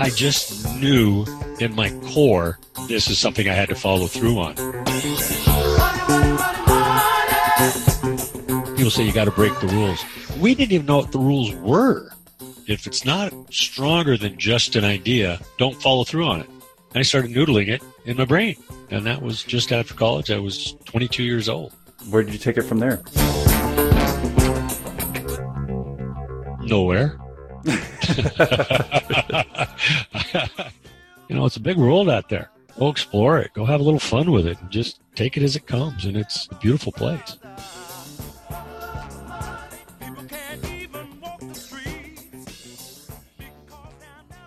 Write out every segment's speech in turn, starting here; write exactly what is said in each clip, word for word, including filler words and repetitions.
I just knew in my core this is something I had to follow through on. People say you got to break the rules. We didn't even know what the rules were. If it's not stronger than just an idea, don't follow through on it. And I started noodling it in my brain. And that was just after college. I was twenty-two years old. Where did you take it from there? Nowhere. You know, it's a big world out there. Go explore it. Go have a little fun with it. And just take it as it comes. And it's a beautiful place.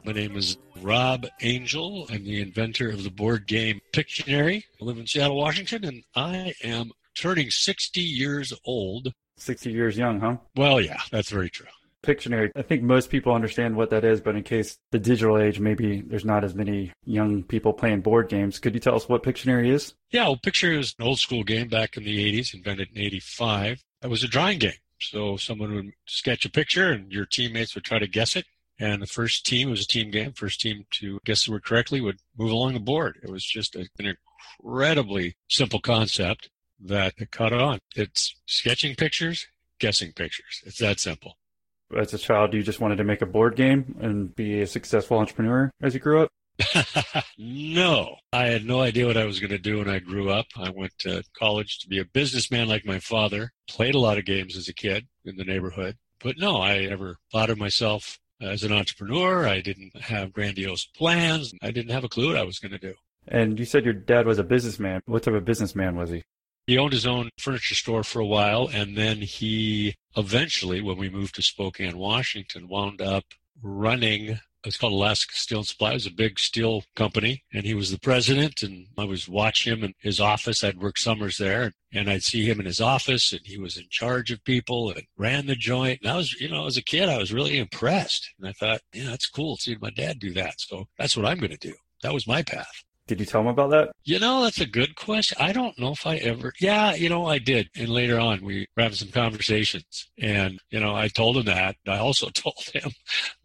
My name is Rob Angel. I'm the inventor of the board game Pictionary. I live in Seattle, Washington, and I am turning sixty years old. sixty years young, huh? Well, yeah, that's very true. Pictionary, I think most people understand what that is, but in case the digital age, maybe there's not as many young people playing board games. Could you tell us what Pictionary is? Yeah, well, Pictionary was an old school game back in the eighties, invented in eighty-five. It was a drawing game. So someone would sketch a picture and your teammates would try to guess it. And the first team, it was a team game, first team to guess the word correctly would move along the board. It was just a, an incredibly simple concept that caught on. It's sketching pictures, guessing pictures. It's that simple. As a child, you just wanted to make a board game and be a successful entrepreneur as you grew up? No. I had no idea what I was going to do when I grew up. I went to college to be a businessman like my father, played a lot of games as a kid in the neighborhood. But no, I never thought of myself as an entrepreneur. I didn't have grandiose plans. I didn't have a clue what I was going to do. And you said your dad was a businessman. What type of businessman was he? He owned his own furniture store for a while, and then he eventually, when we moved to Spokane, Washington, wound up running, it's called Alaska Steel and Supply. It was a big steel company, and he was the president, and I would watch him in his office. I'd work summers there, and I'd see him in his office, and he was in charge of people and ran the joint. And I was, you know, as a kid, I was really impressed, and I thought, yeah, that's cool seeing my dad do that, so that's what I'm going to do. That was my path. Did you tell him about that? You know, that's a good question. I don't know if I ever, yeah, you know, I did. And later on, we were having some conversations. And, you know, I told him that. I also told him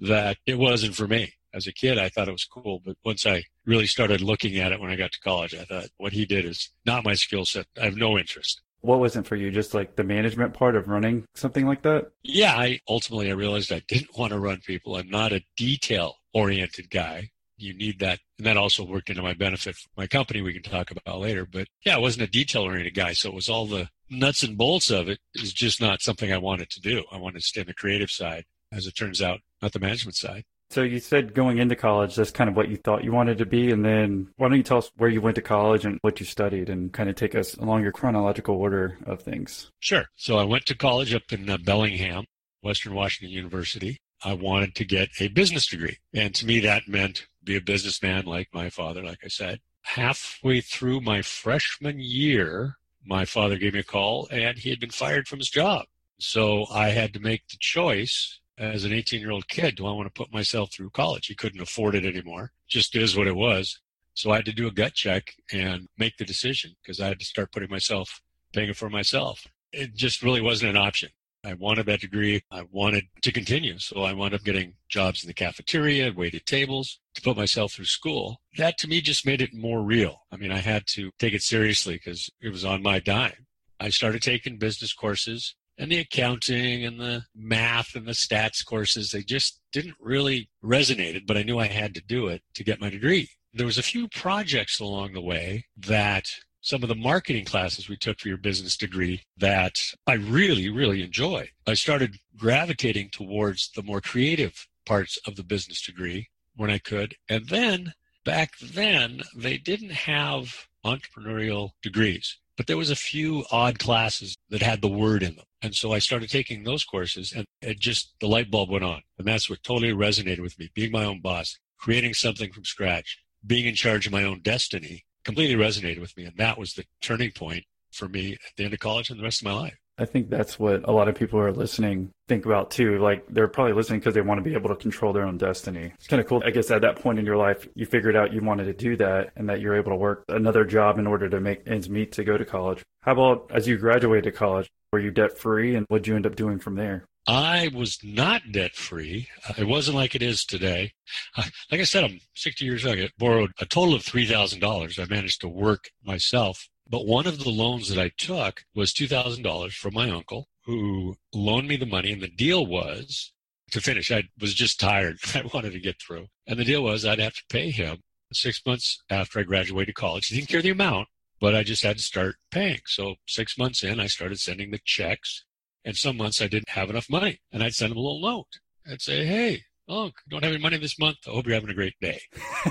that it wasn't for me. As a kid, I thought it was cool. But once I really started looking at it when I got to college, I thought what he did is not my skill set. I have no interest. What wasn't for you? Just like the management part of running something like that? Yeah, I ultimately, I realized I didn't want to run people. I'm not a detail-oriented guy. You need that. And that also worked into my benefit for my company we can talk about later. But yeah, I wasn't a detail-oriented guy. So it was all the nuts and bolts of it is just not something I wanted to do. I wanted to stay on the creative side, as it turns out, not the management side. So you said going into college, that's kind of what you thought you wanted to be. And then why don't you tell us where you went to college and what you studied and kind of take us along your chronological order of things? Sure. So I went to college up in uh, Bellingham, Western Washington University. I wanted to get a business degree. And to me, that meant be a businessman like my father, like I said. Halfway through my freshman year, my father gave me a call, and he had been fired from his job. So I had to make the choice as an eighteen-year-old kid, do I want to put myself through college? He couldn't afford it anymore. Just is what it was. So I had to do a gut check and make the decision because I had to start putting myself, paying it for myself. It just really wasn't an option. I wanted that degree. I wanted to continue. So I wound up getting jobs in the cafeteria, waited tables to put myself through school. That to me just made it more real. I mean, I had to take it seriously because it was on my dime. I started taking business courses and the accounting and the math and the stats courses. They just didn't really resonate, but I knew I had to do it to get my degree. There was a few projects along the way that some of the marketing classes we took for your business degree that I really, really enjoyed. I started gravitating towards the more creative parts of the business degree when I could. And then back then, they didn't have entrepreneurial degrees, but there was a few odd classes that had the word in them. And so I started taking those courses and it just, the light bulb went on. And that's what totally resonated with me, being my own boss, creating something from scratch, being in charge of my own destiny. Completely resonated with me. And that was the turning point for me at the end of college and the rest of my life. I think that's what a lot of people who are listening think about too. Like they're probably listening because they want to be able to control their own destiny. It's kind of cool. I guess at that point in your life, you figured out you wanted to do that and that you're able to work another job in order to make ends meet to go to college. How about as you graduated college, were you debt free and what did you end up doing from there? I was not debt-free. It wasn't like it is today. Like I said, I'm sixty years young. I borrowed a total of three thousand dollars. I managed to work myself. But one of the loans that I took was two thousand dollars from my uncle, who loaned me the money. And the deal was, to finish, I was just tired. I wanted to get through. And the deal was I'd have to pay him six months after I graduated college. He didn't care the amount, but I just had to start paying. So six months in, I started sending the checks. And some months I didn't have enough money, and I'd send him a little note. I'd say, hey, Uncle, don't have any money this month. I hope you're having a great day.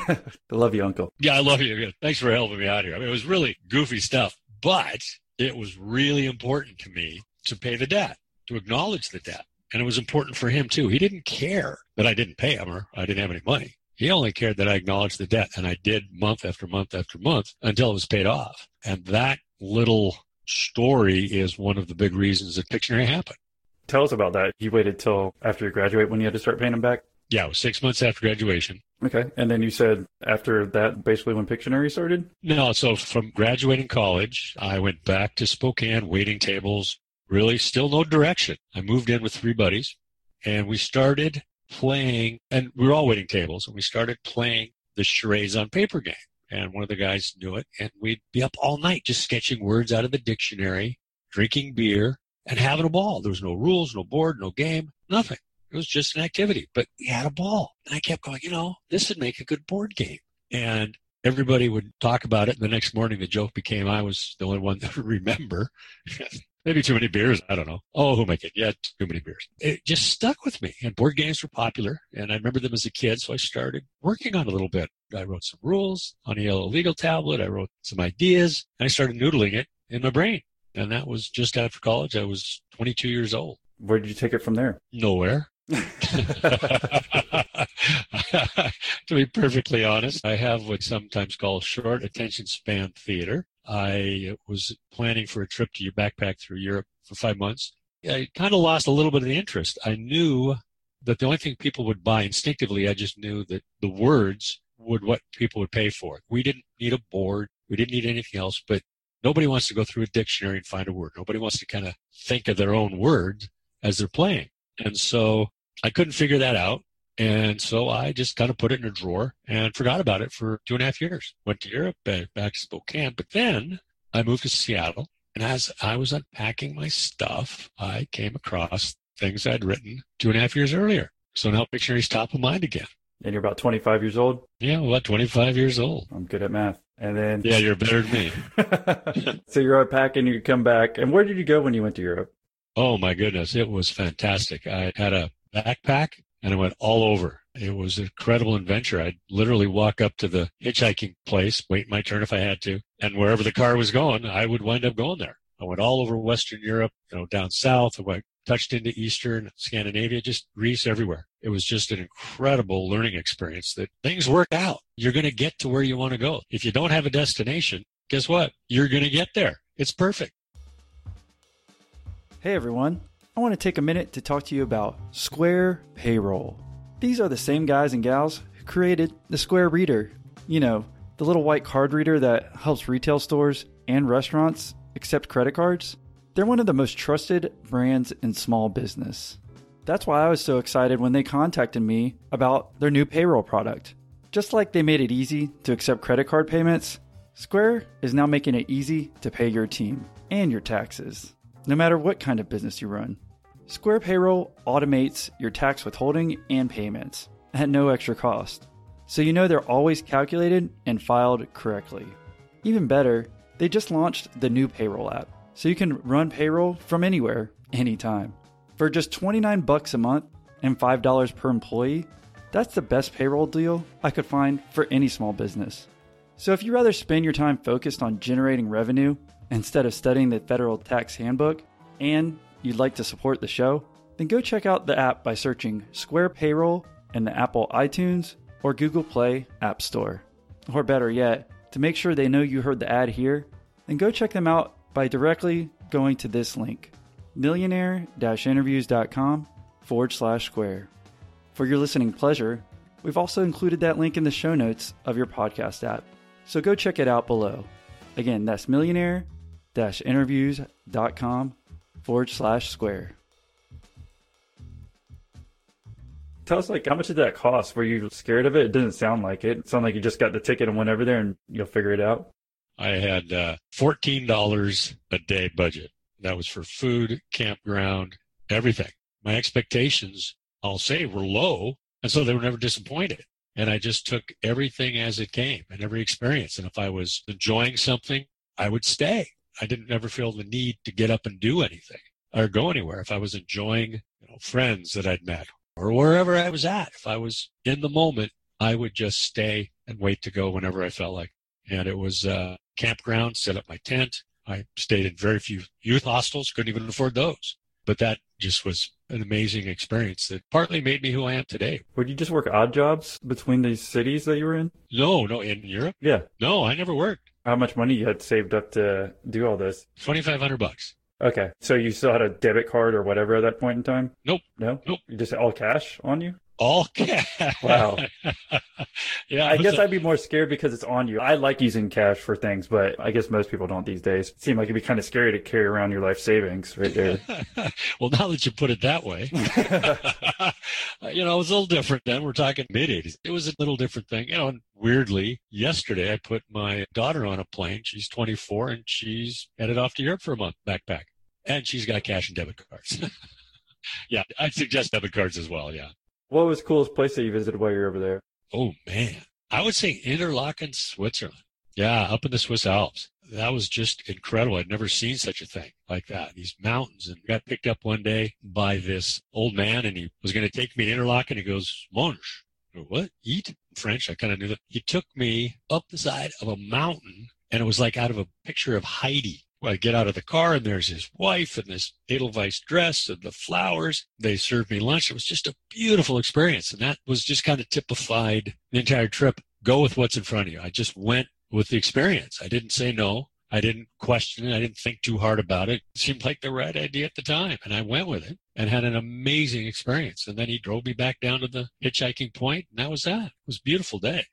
I love you, Uncle. Yeah, I love you. Thanks for helping me out here. I mean, it was really goofy stuff, but it was really important to me to pay the debt, to acknowledge the debt. And it was important for him, too. He didn't care that I didn't pay him or I didn't have any money. He only cared that I acknowledged the debt, and I did month after month after month until it was paid off. And that little story is one of the big reasons that Pictionary happened. Tell us about that. You waited till after you graduate when you had to start paying them back? Yeah, it was six months after graduation. Okay. And then you said after that, basically when Pictionary started? No. So from graduating college, I went back to Spokane, waiting tables, really still no direction. I moved in with three buddies and we started playing, and we were all waiting tables, and we started playing the charades on paper game. And one of the guys knew it, and we'd be up all night just sketching words out of the dictionary, drinking beer, and having a ball. There was no rules, no board, no game, nothing. It was just an activity, but we had a ball. And I kept going, you know, this would make a good board game. And everybody would talk about it, and the next morning the joke became I was the only one that would remember. Maybe too many beers, I don't know. Oh, who make it? Yeah, too many beers. It just stuck with me, and board games were popular, and I remember them as a kid, so I started working on it a little bit. I wrote some rules on a yellow legal tablet. I wrote some ideas, and I started noodling it in my brain, and that was just after college. I was twenty-two years old. Where did you take it from there? Nowhere. To be perfectly honest, I have what's sometimes called short attention span theater. I was planning for a trip to your backpack through Europe for five months. I kind of lost a little bit of the interest. I knew that the only thing people would buy instinctively, I just knew that the words would what people would pay for. We didn't need a board. We didn't need anything else, but nobody wants to go through a dictionary and find a word. Nobody wants to kind of think of their own word as they're playing. And so I couldn't figure that out. And so I just kind of put it in a drawer and forgot about it for two and a half years. Went to Europe, back to Spokane. But then I moved to Seattle. And as I was unpacking my stuff, I came across things I'd written two and a half years earlier. So now Pictionary's top of mind again. And you're about twenty-five years old? Yeah, about twenty-five years old. I'm good at math. And then yeah, you're better than me. So you're unpacking, you come back. And where did you go when you went to Europe? Oh, my goodness. It was fantastic. I had a backpack. And I went all over. It was an incredible adventure. I'd literally walk up to the hitchhiking place, wait my turn if I had to, and wherever the car was going, I would wind up going there. I went all over Western Europe, you know, down south. I went, touched into Eastern Scandinavia, just Greece, everywhere. It was just an incredible learning experience that things work out. You're going to get to where you want to go. If you don't have a destination, guess what? You're going to get there. It's perfect. Hey, everyone. I want to take a minute to talk to you about Square Payroll. These are the same guys and gals who created the Square Reader. You know, the little white card reader that helps retail stores and restaurants accept credit cards. They're one of the most trusted brands in small business. That's why I was so excited when they contacted me about their new payroll product. Just like they made it easy to accept credit card payments, Square is now making it easy to pay your team and your taxes, no matter what kind of business you run. Square Payroll automates your tax withholding and payments at no extra cost, so you know they're always calculated and filed correctly. Even better, they just launched the new payroll app, so you can run payroll from anywhere, anytime. For just twenty-nine bucks a month and five dollars per employee, that's the best payroll deal I could find for any small business. So if you'd rather spend your time focused on generating revenue instead of studying the federal tax handbook, and you'd like to support the show, then go check out the app by searching Square Payroll in the Apple iTunes or Google Play App Store. Or better yet, to make sure they know you heard the ad here, then go check them out by directly going to this link, millionaire-interviews.com forward slash square. For your listening pleasure, we've also included that link in the show notes of your podcast app, so go check it out below. Again, that's millionaire-interviews.com forward slash square. Tell us, like, how much did that cost? Were you scared of it? It didn't sound like it. It sounded like you just got the ticket and went over there and you'll figure it out. I had uh, fourteen dollars a day budget. That was for food, campground, everything. My expectations, I'll say, were low, and so they were never disappointed. And I just took everything as it came and every experience. And if I was enjoying something, I would stay. I didn't ever feel the need to get up and do anything or go anywhere. If I was enjoying, you know, friends that I'd met or wherever I was at, if I was in the moment, I would just stay and wait to go whenever I felt like. And it was a campground, set up my tent. I stayed in very few youth hostels, couldn't even afford those. But that just was an amazing experience that partly made me who I am today. Would you just work odd jobs between these cities that you were in? No, no, in Europe? Yeah. No, I never worked. How much money you had saved up to do all this? twenty-five hundred bucks. Okay. So you still had a debit card or whatever at that point in time? Nope. No? Nope. You just had all cash on you? All cash. Wow. Yeah, I guess a... I'd be more scared because it's on you. I like using cash for things, but I guess most people don't these days. It seemed like it'd be kind of scary to carry around your life savings right there. Well, now that you put it that way, you know, it was a little different then. We're talking mid-eighties. It was a little different thing. You know, and weirdly, yesterday I put my daughter on a plane. She's twenty-four, and she's headed off to Europe for a month, backpack. And she's got cash and debit cards. Yeah, I'd suggest debit cards as well, yeah. What was the coolest place that you visited while you were over there? Oh, man. I would say Interlaken, Switzerland. Yeah, up in the Swiss Alps. That was just incredible. I'd never seen such a thing like that. These mountains. And got picked up one day by this old man, and he was going to take me to Interlaken. He goes, "Mange." I go, "What? Eat?" In French, I kind of knew that. He took me up the side of a mountain, and it was like out of a picture of Heidi. I get out of the car, and there's his wife in this Edelweiss dress and the flowers. They served me lunch. It was just a beautiful experience, and that was just kind of typified the entire trip. Go with what's in front of you. I just went with the experience. I didn't say no. I didn't question it. I didn't think too hard about it. It seemed like the right idea at the time, and I went with it and had an amazing experience. And then he drove me back down to the hitchhiking point, and that was that. It was a beautiful day.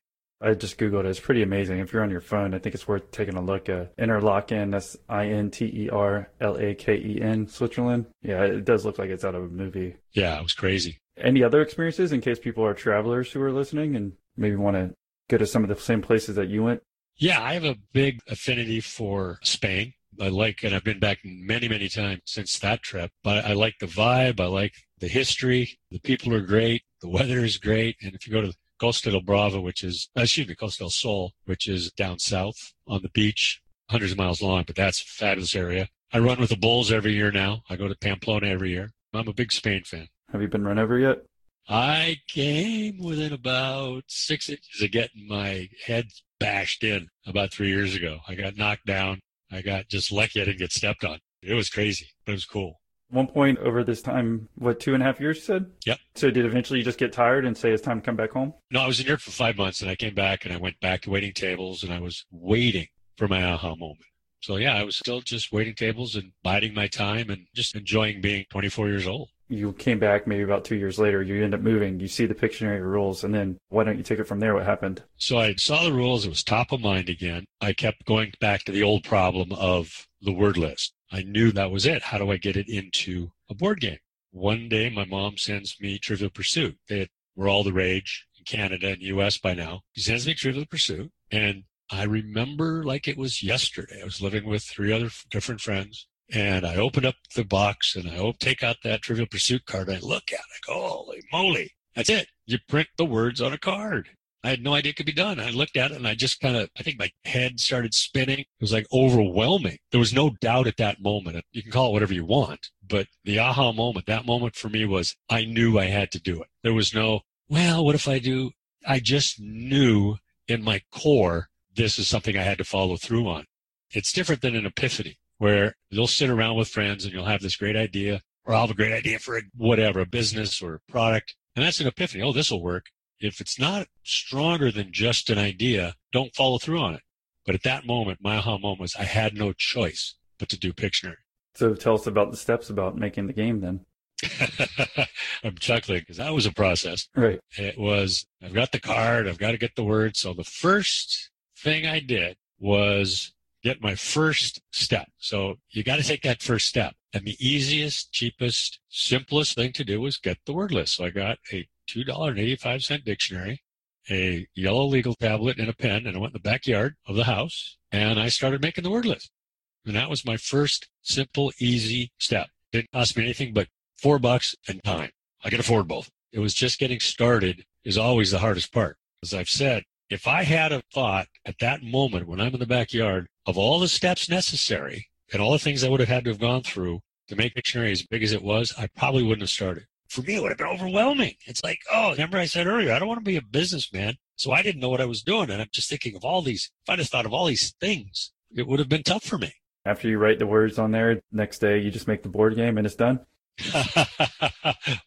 I just Googled it. It's pretty amazing. If you're on your phone, I think it's worth taking a look at Interlaken. That's I N T E R L A K E N, Switzerland. Yeah, it does look like it's out of a movie. Yeah, it was crazy. Any other experiences in case people are travelers who are listening and maybe want to go to some of the same places that you went? Yeah, I have a big affinity for Spain. I like, and I've been back many, many times since that trip, but I like the vibe. I like the history. The people are great. The weather is great. And if you go to Costa del Bravo, which is, excuse me, Costa del Sol, which is down south on the beach, hundreds of miles long, but that's a fabulous area. I run with the bulls every year now. I go to Pamplona every year. I'm a big Spain fan. Have you been run over yet? I came within about six inches of getting my head bashed in about three years ago. I got knocked down. I got just lucky I didn't get stepped on. It was crazy, but it was cool. One point over this time, what, two and a half years you said? Yep. So did eventually you just get tired and say it's time to come back home? No, I was in Europe for five months and I came back and I went back to waiting tables and I was waiting for my aha moment. So yeah, I was still just waiting tables and biding my time and just enjoying being twenty-four years old. You came back maybe about two years later, you end up moving, you see the Pictionary rules, and then why don't you take it from there? What happened? So I saw the rules. It was top of mind again. I kept going back to the old problem of the word list. I knew that was it. How do I get it into a board game? One day, my mom sends me Trivial Pursuit. They were all the rage in Canada and U S by now. She sends me Trivial Pursuit, and I remember like it was yesterday. I was living with three other f- different friends, and I opened up the box, and I op- take out that Trivial Pursuit card. I look at it. I go, holy moly. That's it. You print the words on a card. I had no idea it could be done. I looked at it and I just kind of, I think my head started spinning. It was like overwhelming. There was no doubt at that moment. You can call it whatever you want, but the aha moment, that moment for me was I knew I had to do it. There was no, well, what if I do? I just knew in my core, this is something I had to follow through on. It's different than an epiphany where you'll sit around with friends and you'll have this great idea, or I'll have a great idea for a, whatever, a business or a product. And that's an epiphany. Oh, this will work. If it's not stronger than just an idea, don't follow through on it. But at that moment, my aha moment was I had no choice but to do Pictionary. So tell us about the steps about making the game then. I'm chuckling because that was a process. Right. It was, I've got the card, I've got to get the word. So the first thing I did was get my first step. So you got to take that first step. And the easiest, cheapest, simplest thing to do was get the word list. So I got a two dollars and eighty-five cent dictionary, a yellow legal tablet, and a pen, and I went in the backyard of the house, and I started making the word list. And that was my first simple, easy step. Didn't cost me anything but four bucks and time. I could afford both. It was just getting started is always the hardest part. As I've said, if I had a thought at that moment when I'm in the backyard of all the steps necessary and all the things I would have had to have gone through to make Pictionary as big as it was, I probably wouldn't have started. For me, it would have been overwhelming. It's like, oh, remember I said earlier, I don't want to be a businessman, so I didn't know what I was doing. And I'm just thinking of all these, if I'd have thought of all these things, it would have been tough for me. After you write the words on there, next day you just make the board game and it's done?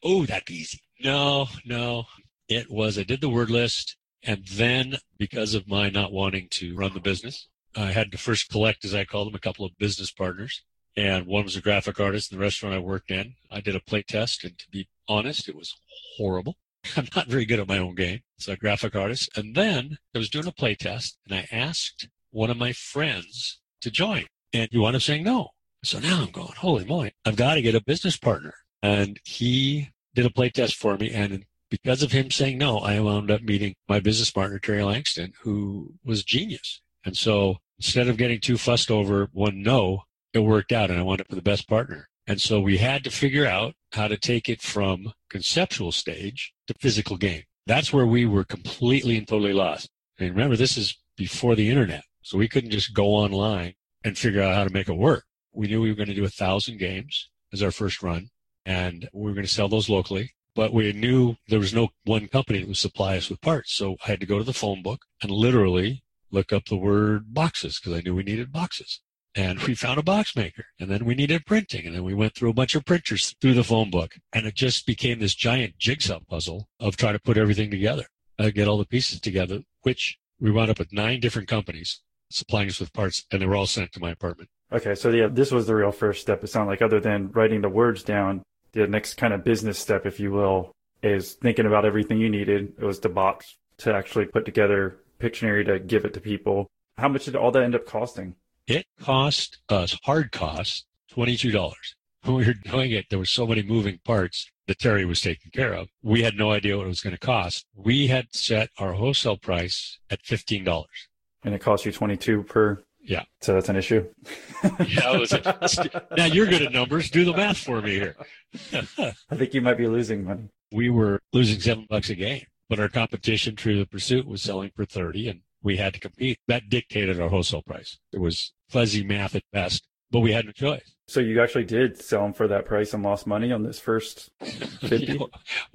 Oh, that'd be easy. No, no. It was, I did the word list, and then because of my not wanting to run the business, I had to first collect, as I call them, a couple of business partners. And one was a graphic artist in the restaurant I worked in. I did a play test, and to be honest, it was horrible. I'm not very good at my own game. So a graphic artist. And then I was doing a play test, and I asked one of my friends to join. And he wound up saying no. So now I'm going, holy moly, I've got to get a business partner. And he did a play test for me. And because of him saying no, I wound up meeting my business partner, Terry Langston, who was genius. And so instead of getting too fussed over one no, it worked out, and I wound up with the best partner. And so we had to figure out how to take it from conceptual stage to physical game. That's where we were completely and totally lost. And remember, this is before the internet. So we couldn't just go online and figure out how to make it work. We knew we were going to do a thousand games as our first run, and we were going to sell those locally. But we knew there was no one company that would supply us with parts. So I had to go to the phone book and literally look up the word boxes, because I knew we needed boxes. And we found a box maker, and then we needed printing, and then we went through a bunch of printers through the phone book. And it just became this giant jigsaw puzzle of trying to put everything together, uh, get all the pieces together, which we wound up with nine different companies supplying us with parts, and they were all sent to my apartment. Okay, so yeah, this was the real first step. It sounded like other than writing the words down, the next kind of business step, if you will, is thinking about everything you needed. It was the box to actually put together Pictionary to give it to people. How much did all that end up costing? It cost us, hard cost, twenty-two dollars. When we were doing it, there were so many moving parts that Terry was taking care of. We had no idea what it was going to cost. We had set our wholesale price at fifteen dollars. And it cost you twenty-two dollars per? Yeah. So that's an issue? Yeah. It was a, now you're good at numbers. Do the math for me here. I think you might be losing money. We were losing seven bucks a game, but our competition, Trivial Pursuit, was selling for thirty, and we had to compete. That dictated our wholesale price. It was fuzzy math at best, but we had no choice. So you actually did sell them for that price and lost money on this first fifty?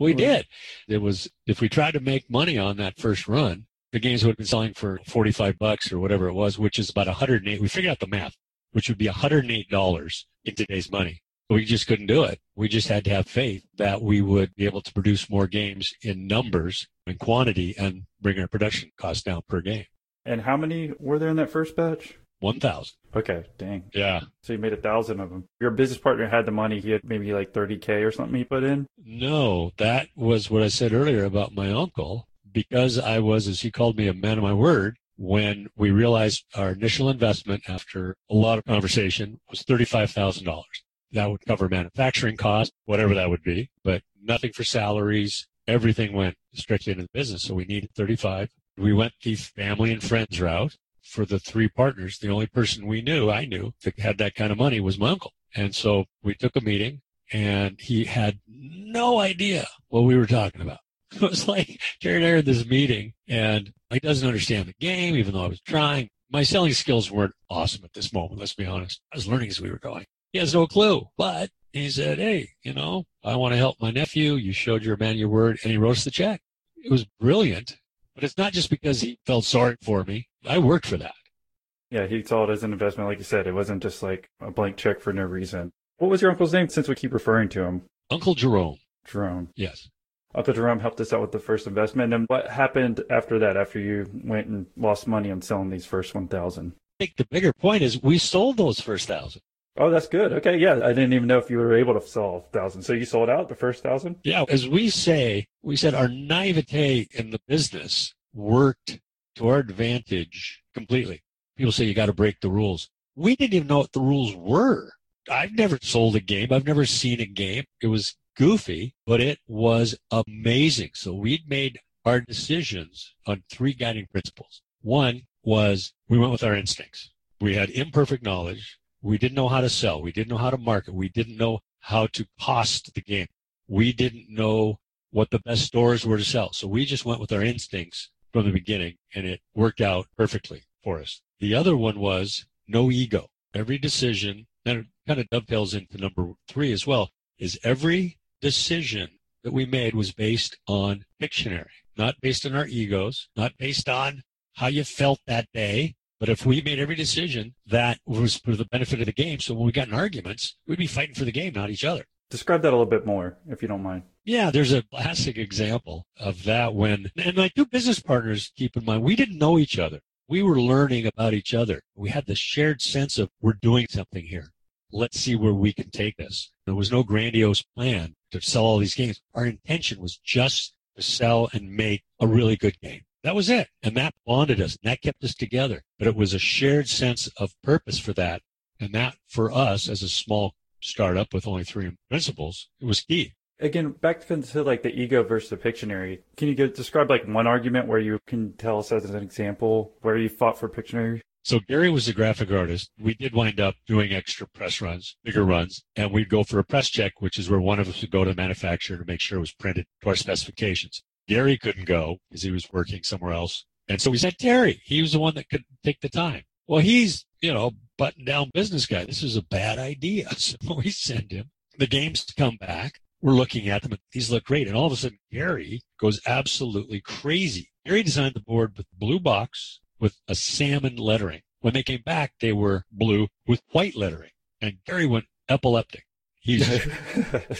We did. It was, if we tried to make money on that first run, the games would have been selling for forty-five bucks or whatever it was, which is about one hundred eight. We figured out the math, which would be one hundred eight dollars in today's money. We just couldn't do it. We just had to have faith that we would be able to produce more games in numbers and quantity and bring our production costs down per game. And how many were there in that first batch? one thousand. Okay, dang. Yeah. So you made a thousand of them. Your business partner had the money. He had maybe like thirty K or something he put in? No, that was what I said earlier about my uncle. Because I was, as he called me, a man of my word, when we realized our initial investment after a lot of conversation was thirty-five thousand dollars. That would cover manufacturing costs, whatever that would be, but nothing for salaries. Everything went strictly into the business, so we needed thirty-five. We went the family and friends route for the three partners. The only person we knew, I knew, that had that kind of money was my uncle. And so we took a meeting, and he had no idea what we were talking about. It was like, Terry and I had this meeting, and he doesn't understand the game, even though I was trying. My selling skills weren't awesome at this moment, let's be honest. I was learning as we were going. He has no clue, but he said, hey, you know, I want to help my nephew. You showed your man your word, and he wrote us the check. It was brilliant, but it's not just because he felt sorry for me. I worked for that. Yeah, he saw it as an investment. Like you said, it wasn't just like a blank check for no reason. What was your uncle's name, since we keep referring to him? Uncle Jerome. Jerome. Yes. Uncle Jerome helped us out with the first investment. And what happened after that, after you went and lost money on selling these first one thousand? I think the bigger point is we sold those first one thousand. Oh, that's good. Okay, yeah. I didn't even know if you were able to sell one thousand. So you sold out the first one thousand? Yeah. As we say, we said our naivete in the business worked to our advantage completely. People say you got to break the rules. We didn't even know what the rules were. I've never sold a game. I've never seen a game. It was goofy, but it was amazing. So we'd made our decisions on three guiding principles. One was we went with our instincts. We had imperfect knowledge. We didn't know how to sell. We didn't know how to market. We didn't know how to cost the game. We didn't know what the best stores were to sell. So we just went with our instincts from the beginning, and it worked out perfectly for us. The other one was no ego. Every decision, and it kind of dovetails into number three as well, is every decision that we made was based on Pictionary, not based on our egos, not based on how you felt that day. But if we made every decision, that was for the benefit of the game. So when we got in arguments, we'd be fighting for the game, not each other. Describe that a little bit more, if you don't mind. Yeah, there's a classic example of that when, and my two business partners, keep in mind, we didn't know each other. We were learning about each other. We had this shared sense of we're doing something here. Let's see where we can take this. There was no grandiose plan to sell all these games. Our intention was just to sell and make a really good game. That was it. And that bonded us, and that kept us together. But it was a shared sense of purpose for that. And that, for us, as a small startup with only three principles, it was key. Again, back to, to like the ego versus the Pictionary. Can you give, describe like one argument where you can tell us as an example where you fought for Pictionary? So Gary was a graphic artist. We did wind up doing extra press runs, bigger runs, and we'd go for a press check, which is where one of us would go to the manufacturer to make sure it was printed to our specifications. Gary couldn't go because he was working somewhere else. And so we sent Terry. He was the one that could take the time. Well, he's, you know, button-down business guy. This is a bad idea. So we send him. The games come back. We're looking at them. And these look great. And all of a sudden, Gary goes absolutely crazy. Gary designed the board with blue box with a salmon lettering. When they came back, they were blue with white lettering. And Gary went epileptic. He's,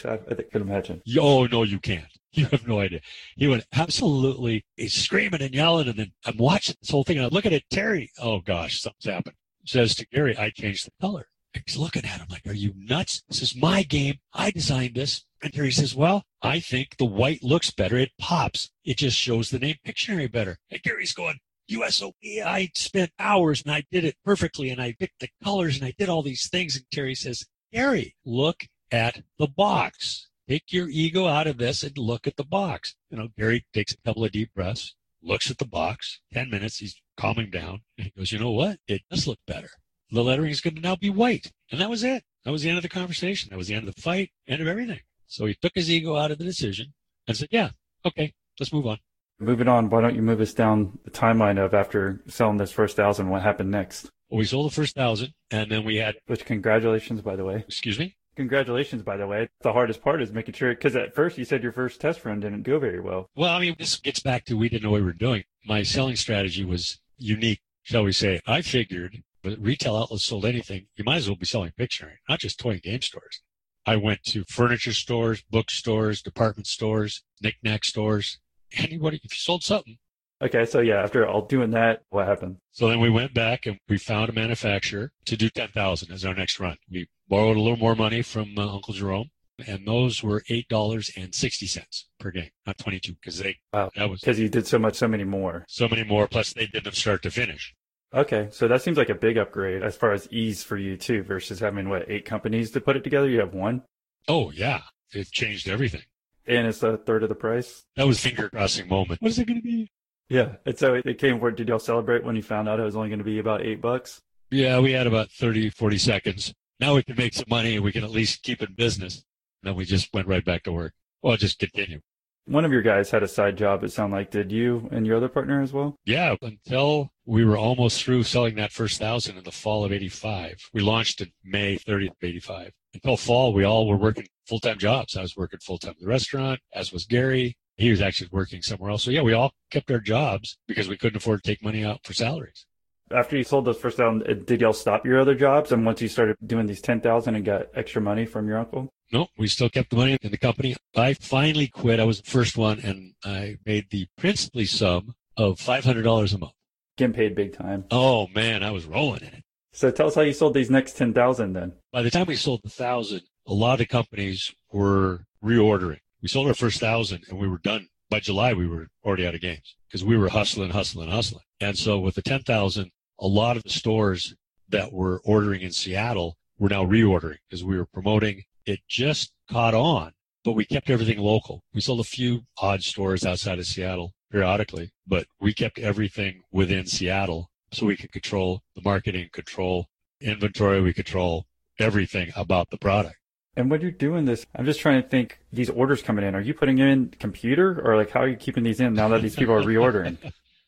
I can imagine. Oh, no, you can't. You have no idea. He went absolutely he's screaming and yelling, and then I'm watching this whole thing, and I look at it, Terry, oh, gosh, something's happened. Says to Gary, I changed the color. He's looking at him like, are you nuts? This is my game. I designed this. And Terry says, well, I think the white looks better. It pops. It just shows the name Pictionary better. And Gary's going, U S O B, I spent hours, and I did it perfectly, and I picked the colors, and I did all these things. And Terry says, Gary, look at the box. Take your ego out of this and look at the box. You know, Gary takes a couple of deep breaths, looks at the box, ten minutes, he's calming down. And he goes, you know what? It does look better. The lettering is going to now be white. And that was it. That was the end of the conversation. That was the end of the fight, end of everything. So he took his ego out of the decision and said, yeah, okay, let's move on. Moving on, why don't you move us down the timeline of after selling this first thousand, what happened next? Well, we sold the first thousand, and then we had... Which, congratulations, by the way. Excuse me? Congratulations, by the way. The hardest part is making sure, because at first you said your first test run didn't go very well. Well, I mean, this gets back to we didn't know what we were doing. My selling strategy was unique, shall we say. I figured if retail outlets sold anything, you might as well be selling Pictionary, not just toy and game stores. I went to furniture stores, bookstores, department stores, knickknack stores. Anybody, if you sold something. Okay, so yeah, after all doing that, what happened? So then we went back and we found a manufacturer to do ten thousand as our next run. We borrowed a little more money from uh, Uncle Jerome, and those were eight dollars and sixty cents per game, not twenty-two, because they wow. that was because you did so much, so many more, so many more. Plus, they did them start to finish. Okay, so that seems like a big upgrade as far as ease for you too, versus having what eight companies to put it together. You have one. Oh yeah, it changed everything. And it's a third of the price. That was a finger-crossing moment. What is it going to be? Yeah. And so it came, where did y'all celebrate when you found out it was only going to be about eight bucks? Yeah, we had about thirty, forty seconds. Now we can make some money and we can at least keep in business. And then we just went right back to work. Well, just continue. One of your guys had a side job, it sounded like. Did you and your other partner as well? Yeah, until we were almost through selling that first thousand in the fall of eighty-five. We launched in May thirtieth of eighty-five. Until fall, we all were working full-time jobs. I was working full-time at the restaurant, as was Gary. He was actually working somewhere else. So, yeah, we all kept our jobs because we couldn't afford to take money out for salaries. After you sold those first thousand, did y'all stop your other jobs? And once you started doing these ten thousand and got extra money from your uncle? No, we still kept the money in the company. I finally quit. I was the first one, and I made the princely sum of five hundred dollars a month. Getting paid big time. Oh, man, I was rolling in it. So tell us how you sold these next ten thousand then. By the time we sold the one thousand, a lot of companies were reordering. We sold our first one thousand, and we were done. By July, we were already out of games because we were hustling, hustling, hustling. And so with the ten thousand, a lot of the stores that were ordering in Seattle were now reordering because we were promoting. It just caught on but we kept everything local. We sold a few odd stores outside of Seattle periodically, but we kept everything within Seattle so we could control the marketing, control inventory, we control everything about the product. And when you're doing this, I'm just trying to think, these orders coming in, are you putting in computer or like how are you keeping these in now that these people are reordering?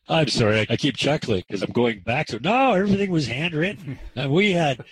I'm sorry, I keep chuckling because I'm going back to, no, everything was handwritten. And we had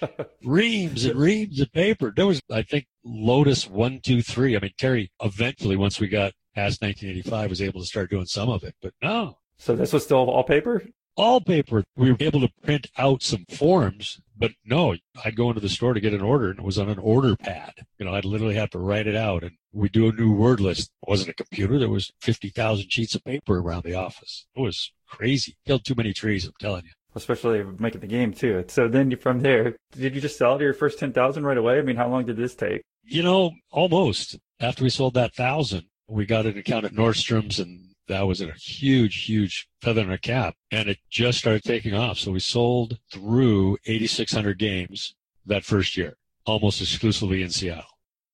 reams and reams of paper. There was, I think, Lotus one, two, three. I mean, Terry, eventually, once we got past nineteen eighty-five, was able to start doing some of it, but no. So this was still all paper? All paper. We were able to print out some forms, but no, I'd go into the store to get an order, and it was on an order pad. You know, I'd literally have to write it out, and we'd do a new word list. It wasn't a computer. There was fifty thousand sheets of paper around the office. It was crazy. Killed too many trees, I'm telling you. Especially making the game, too. So then from there, did you just sell to your first ten thousand right away? I mean, how long did this take? You know, almost. After we sold that one thousand, we got an account at Nordstrom's, and that was a huge, huge feather in our cap, and it just started taking off. So we sold through eighty-six hundred games that first year, almost exclusively in Seattle.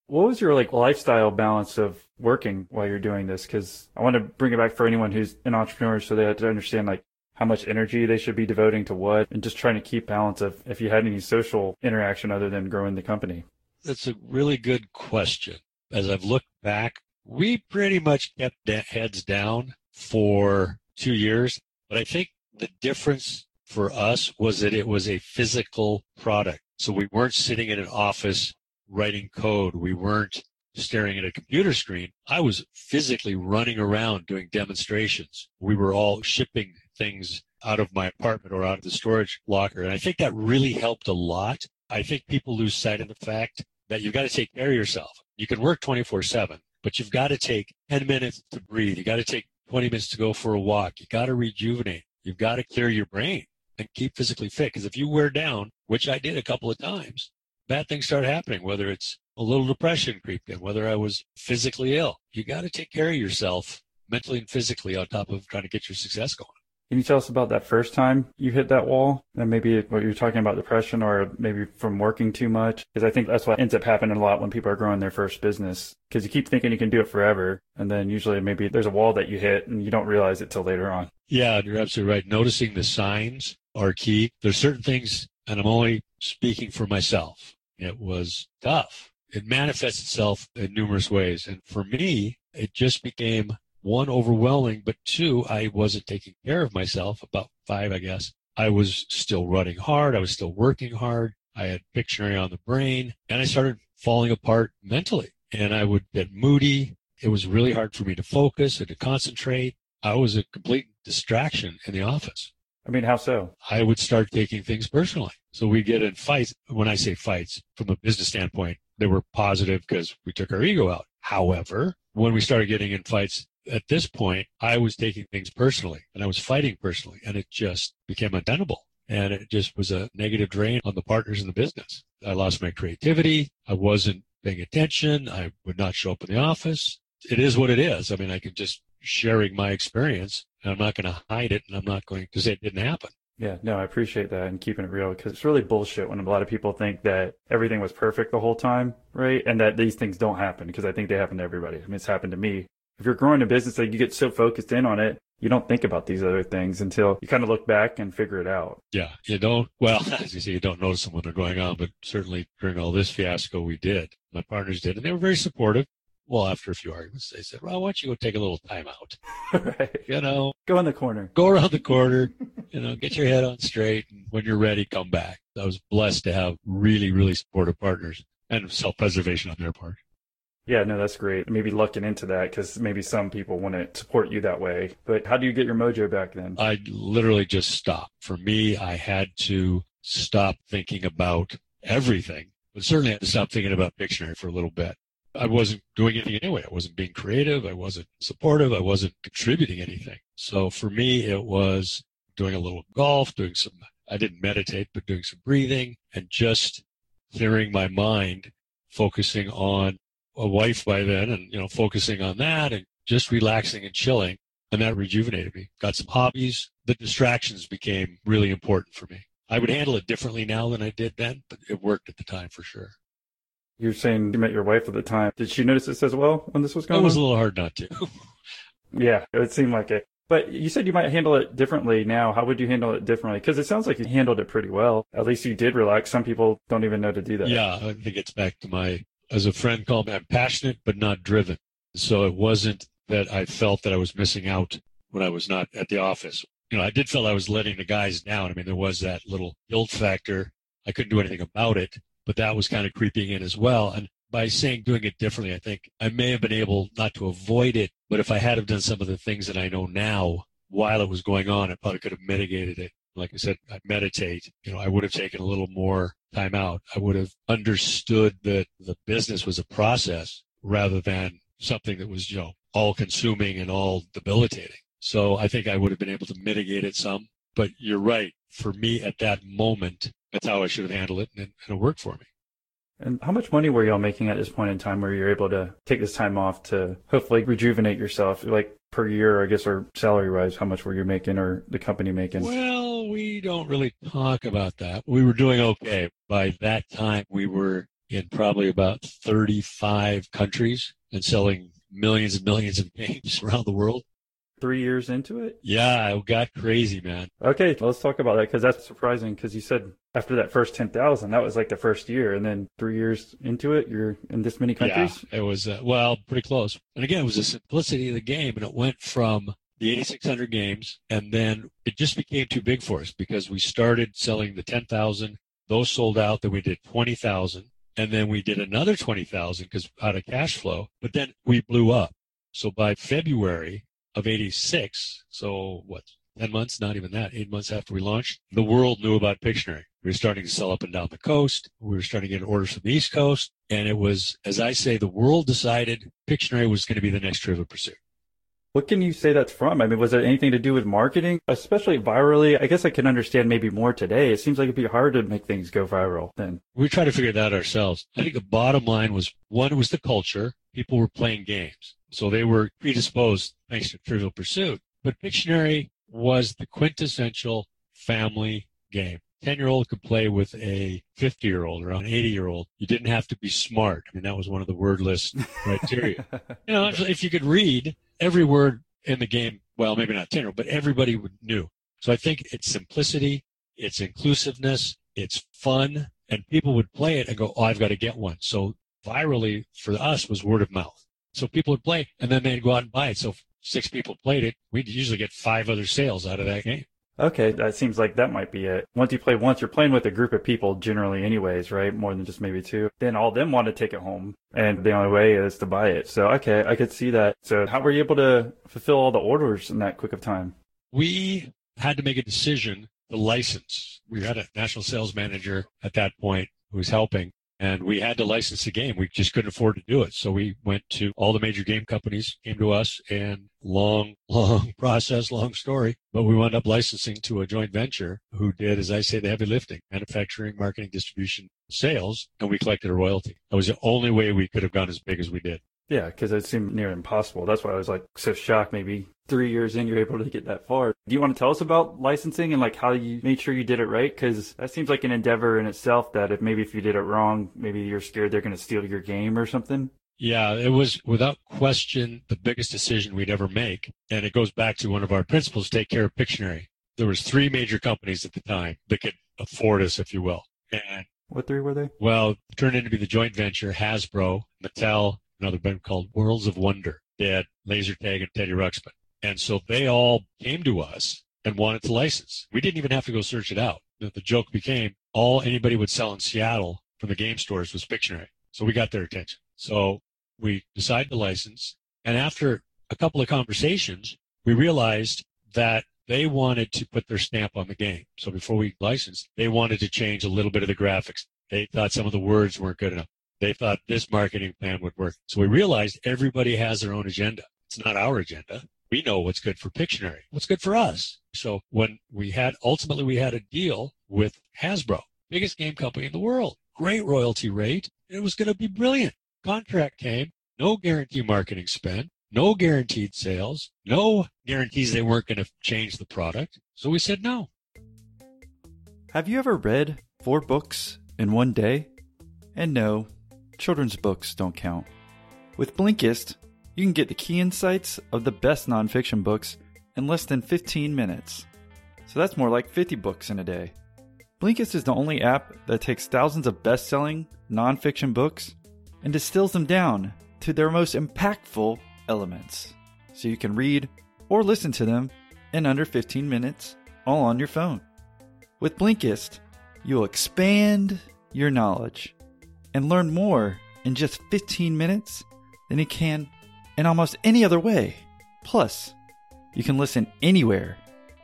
What was your like lifestyle balance of working while you're doing this? Because I want to bring it back for anyone who's an entrepreneur so they have to understand like how much energy they should be devoting to what, and just trying to keep balance of if you had any social interaction other than growing the company. That's a really good question. As I've looked back, we pretty much kept heads down for two years, but I think the difference for us was that it was a physical product. So we weren't sitting in an office writing code. We weren't staring at a computer screen. I was physically running around doing demonstrations. We were all shipping things out of my apartment or out of the storage locker, and I think that really helped a lot. I think people lose sight of the fact that you've got to take care of yourself. You can work twenty-four seven. But you've got to take ten minutes to breathe. You've got to take twenty minutes to go for a walk. You've got to rejuvenate. You've got to clear your brain and keep physically fit. Because if you wear down, which I did a couple of times, bad things start happening, whether it's a little depression creeped in, whether I was physically ill. You got to take care of yourself mentally and physically on top of trying to get your success going. Can you tell us about that first time you hit that wall? And maybe what you're talking about, depression or maybe from working too much? Because I think that's what ends up happening a lot when people are growing their first business. Because you keep thinking you can do it forever. And then usually maybe there's a wall that you hit and you don't realize it till later on. Yeah, you're absolutely right. Noticing the signs are key. There's certain things, and I'm only speaking for myself. It was tough. It manifests itself in numerous ways. And for me, it just became one, overwhelming, but two, I wasn't taking care of myself. About five, I guess. I was still running hard. I was still working hard. I had Pictionary on the brain, and I started falling apart mentally. And I would get moody. It was really hard for me to focus and to concentrate. I was a complete distraction in the office. I mean, how so? I would start taking things personally. So we get in fights. When I say fights, from a business standpoint, they were positive because we took our ego out. However, when we started getting in fights, at this point, I was taking things personally, and I was fighting personally, and it just became untenable. And it just was a negative drain on the partners in the business. I lost my creativity. I wasn't paying attention. I would not show up in the office. It is what it is. I mean, I can just sharing my experience, and I'm not going to hide it, and I'm not going to say it didn't happen. Yeah, no, I appreciate that and keeping it real, because it's really bullshit when a lot of people think that everything was perfect the whole time, right? And that these things don't happen, because I think they happen to everybody. I mean, it's happened to me. If you're growing a business that you get so focused in on it, you don't think about these other things until you kind of look back and figure it out. Yeah, you don't. Well, as you say, you don't notice them when they're going on, but certainly during all this fiasco, we did. My partners did, and they were very supportive. Well, after a few arguments, they said, well, why don't you go take a little time out? Right. You know. Go in the corner. Go around the corner, you know, get your head on straight, and when you're ready, come back. I was blessed to have really, really supportive partners and self-preservation on their part. Yeah, no, that's great. Maybe looking into that, because maybe some people want to support you that way. But how do you get your mojo back then? I literally just stopped. For me, I had to stop thinking about everything, but certainly I had to stop thinking about Pictionary for a little bit. I wasn't doing anything anyway. I wasn't being creative. I wasn't supportive. I wasn't contributing anything. So for me, it was doing a little golf, doing some, I didn't meditate, but doing some breathing and just clearing my mind, focusing on a wife by then and, you know, focusing on that and just relaxing and chilling. And that rejuvenated me. Got some hobbies. The distractions became really important for me. I would handle it differently now than I did then, but it worked at the time for sure. You're saying you met your wife at the time. Did she notice this as well when this was going on? It was a little hard not to. Yeah, it seemed like it. But you said you might handle it differently now. How would you handle it differently? Because it sounds like you handled it pretty well. At least you did relax. Some people don't even know to do that. Yeah, I think it's back to my, as a friend called me, I'm passionate but not driven. So it wasn't that I felt that I was missing out when I was not at the office. You know, I did feel I was letting the guys down. I mean, there was that little guilt factor. I couldn't do anything about it, but that was kind of creeping in as well. And by saying doing it differently, I think I may have been able not to avoid it, but if I had have done some of the things that I know now while it was going on, I probably could have mitigated it. Like I said, I meditate. You know, I would have taken a little more time out. I would have understood that the business was a process rather than something that was, you know, all-consuming and all-debilitating. So I think I would have been able to mitigate it some. But you're right. For me at that moment, that's how I should have handled it, and it'll work for me. And how much money were y'all making at this point in time where you're able to take this time off to hopefully rejuvenate yourself, like per year, I guess, or salary-wise, how much were you making or the company making? Well, we don't really talk about that. We were doing okay. By that time, we were in probably about thirty-five countries and selling millions and millions of games around the world. Three years into it? Yeah, it got crazy, man. Okay, let's talk about that, because that's surprising, because you said after that first ten thousand, that was like the first year, and then three years into it, you're in this many countries? Yeah, it was, uh, well, pretty close. And again, it was the simplicity of the game, and it went from the eighty-six hundred games, and then it just became too big for us, because we started selling the ten thousand, those sold out, then we did twenty thousand, and then we did another twenty thousand because out of cash flow, but then we blew up. So by February of eighty-six, so what, ten months, not even that, eight months after we launched, the world knew about Pictionary. We were starting to sell up and down the coast. We were starting to get orders from the East Coast. And it was, as I say, the world decided Pictionary was going to be the next Trivial Pursuit. What can you say that's from? I mean, was it anything to do with marketing, especially virally? I guess I can understand maybe more today. It seems like it'd be hard to make things go viral then. We try to figure that out ourselves. I think the bottom line was, one, it was the culture. People were playing games. So they were predisposed thanks to Trivial Pursuit. But Pictionary was the quintessential family game. ten-year-old could play with a fifty-year-old or an eighty-year-old. You didn't have to be smart. I mean, that was one of the word list criteria. You know, if you could read every word in the game, well, maybe not ten-year-old, but everybody would knew. So I think it's simplicity, it's inclusiveness, it's fun, and people would play it and go, oh, I've got to get one. So virally for us was word of mouth. So people would play, and then they'd go out and buy it. So if six people played it, we'd usually get five other sales out of that game. Okay, that seems like that might be it. Once you play once, you're playing with a group of people generally anyways, right? More than just maybe two. Then all of them want to take it home, and the only way is to buy it. So, okay, I could see that. So how were you able to fulfill all the orders in that quick of time? We had to make a decision to license. We had a national sales manager at that point who was helping, and we had to license the game. We just couldn't afford to do it. So we went to all the major game companies, came to us, and long, long process, long story. But we wound up licensing to a joint venture who did, as I say, the heavy lifting, manufacturing, marketing, distribution, sales, and we collected a royalty. That was the only way we could have gone as big as we did. Yeah, because it seemed near impossible. That's why I was like so shocked. Maybe three years in, you're able to get that far. Do you want to tell us about licensing and like how you made sure you did it right? Because that seems like an endeavor in itself that if maybe if you did it wrong, maybe you're scared they're going to steal your game or something. Yeah, it was without question the biggest decision we'd ever make. And it goes back to one of our principles, take care of Pictionary. There was three major companies at the time that could afford us, if you will. And what three were they? Well, it turned into be the joint venture, Hasbro, Mattel, another band called Worlds of Wonder. They had Laser Tag and Teddy Ruxpin. And so they all came to us and wanted to license. We didn't even have to go search it out. The joke became all anybody would sell in Seattle from the game stores was Pictionary. So we got their attention. So we decided to license. And after a couple of conversations, we realized that they wanted to put their stamp on the game. So before we licensed, they wanted to change a little bit of the graphics. They thought some of the words weren't good enough. They thought this marketing plan would work. So we realized everybody has their own agenda. It's not our agenda. We know what's good for Pictionary, what's good for us. So when we had, ultimately we had a deal with Hasbro, biggest game company in the world, great royalty rate. It was going to be brilliant. Contract came, no guarantee marketing spend, no guaranteed sales, no guarantees they weren't going to change the product. So we said no. Have you ever read four books in one day? And no, children's books don't count. With Blinkist, you can get the key insights of the best nonfiction books in less than fifteen minutes. So that's more like fifty books in a day. Blinkist is the only app that takes thousands of best-selling nonfiction books and distills them down to their most impactful elements, so you can read or listen to them in under fifteen minutes, all on your phone. With Blinkist, you'll expand your knowledge and learn more in just fifteen minutes than you can in almost any other way. Plus, you can listen anywhere,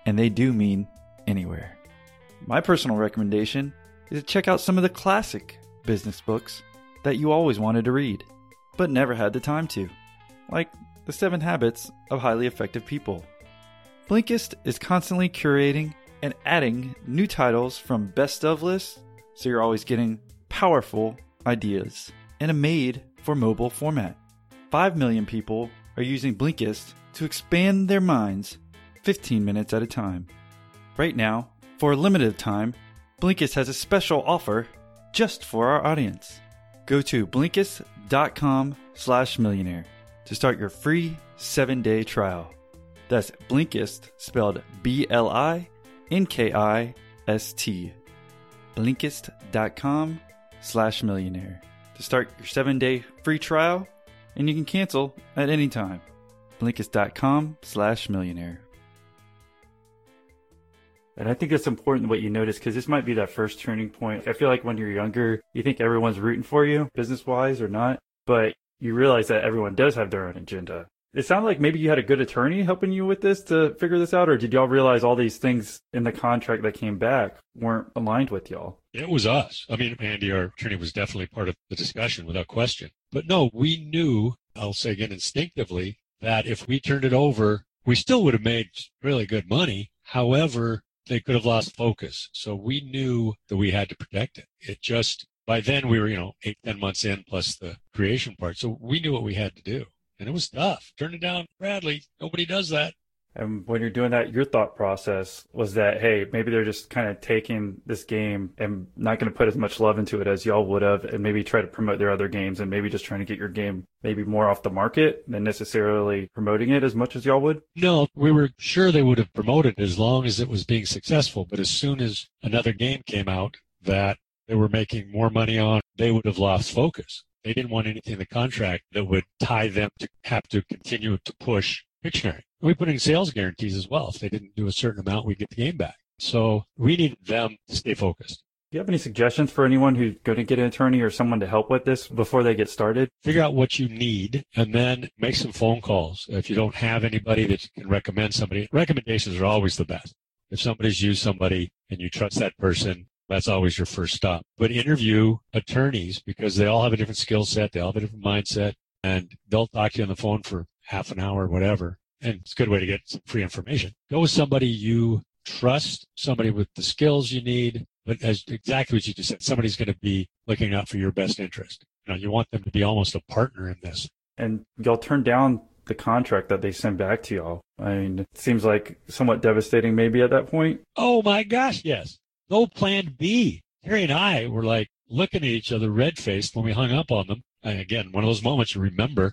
and they do mean anywhere. My personal recommendation is to check out some of the classic business books that you always wanted to read, but never had the time to, like The Seven Habits of Highly Effective People. Blinkist is constantly curating and adding new titles from best of lists, so you're always getting powerful ideas in a made-for-mobile format. five million people are using Blinkist to expand their minds fifteen minutes at a time. Right now, for a limited time, Blinkist has a special offer just for our audience. Go to Blinkist.com slash millionaire to start your free seven-day trial. That's Blinkist, spelled B L I N K I S T. Blinkist.com slash millionaire to start your seven-day free trial, and you can cancel at any time. Blinkist.com slash millionaire. And I think it's important what you notice, because this might be that first turning point. I feel like when you're younger, you think everyone's rooting for you, business-wise or not, but you realize that everyone does have their own agenda. It sounded like maybe you had a good attorney helping you with this to figure this out, or did y'all realize all these things in the contract that came back weren't aligned with y'all? It was us. I mean, Andy, our attorney, was definitely part of the discussion without question. But no, we knew, I'll say again instinctively, that if we turned it over, we still would have made really good money. However, they could have lost focus. So we knew that we had to protect it. It just, by then we were, you know, eight, ten months in plus the creation part. So we knew what we had to do. And it was tough. Turn it down, Bradley. Nobody does that. And when you're doing that, your thought process was that, hey, maybe they're just kind of taking this game and not going to put as much love into it as y'all would have, and maybe try to promote their other games, and maybe just trying to get your game maybe more off the market than necessarily promoting it as much as y'all would? No, we were sure they would have promoted it as long as it was being successful. But as soon as another game came out that they were making more money on, they would have lost focus. They didn't want anything in the contract that would tie them to have to continue to push Pictionary. We put in sales guarantees as well. If they didn't do a certain amount, we'd get the game back. So we needed them to stay focused. Do you have any suggestions for anyone who's going to get an attorney or someone to help with this before they get started? Figure out what you need and then make some phone calls. If you don't have anybody that can recommend somebody, recommendations are always the best. If somebody's used somebody and you trust that person, that's always your first stop. But interview attorneys, because they all have a different skill set. They all have a different mindset, and they'll talk to you on the phone for half an hour or whatever. And it's a good way to get some free information. Go with somebody you trust, somebody with the skills you need. But as exactly what you just said, somebody's going to be looking out for your best interest. You know, you want them to be almost a partner in this. And y'all turn down the contract that they send back to y'all. I mean, it seems like somewhat devastating maybe at that point. Oh my gosh, yes. No plan B. Terry and I were like looking at each other red-faced when we hung up on them. And again, one of those moments you remember.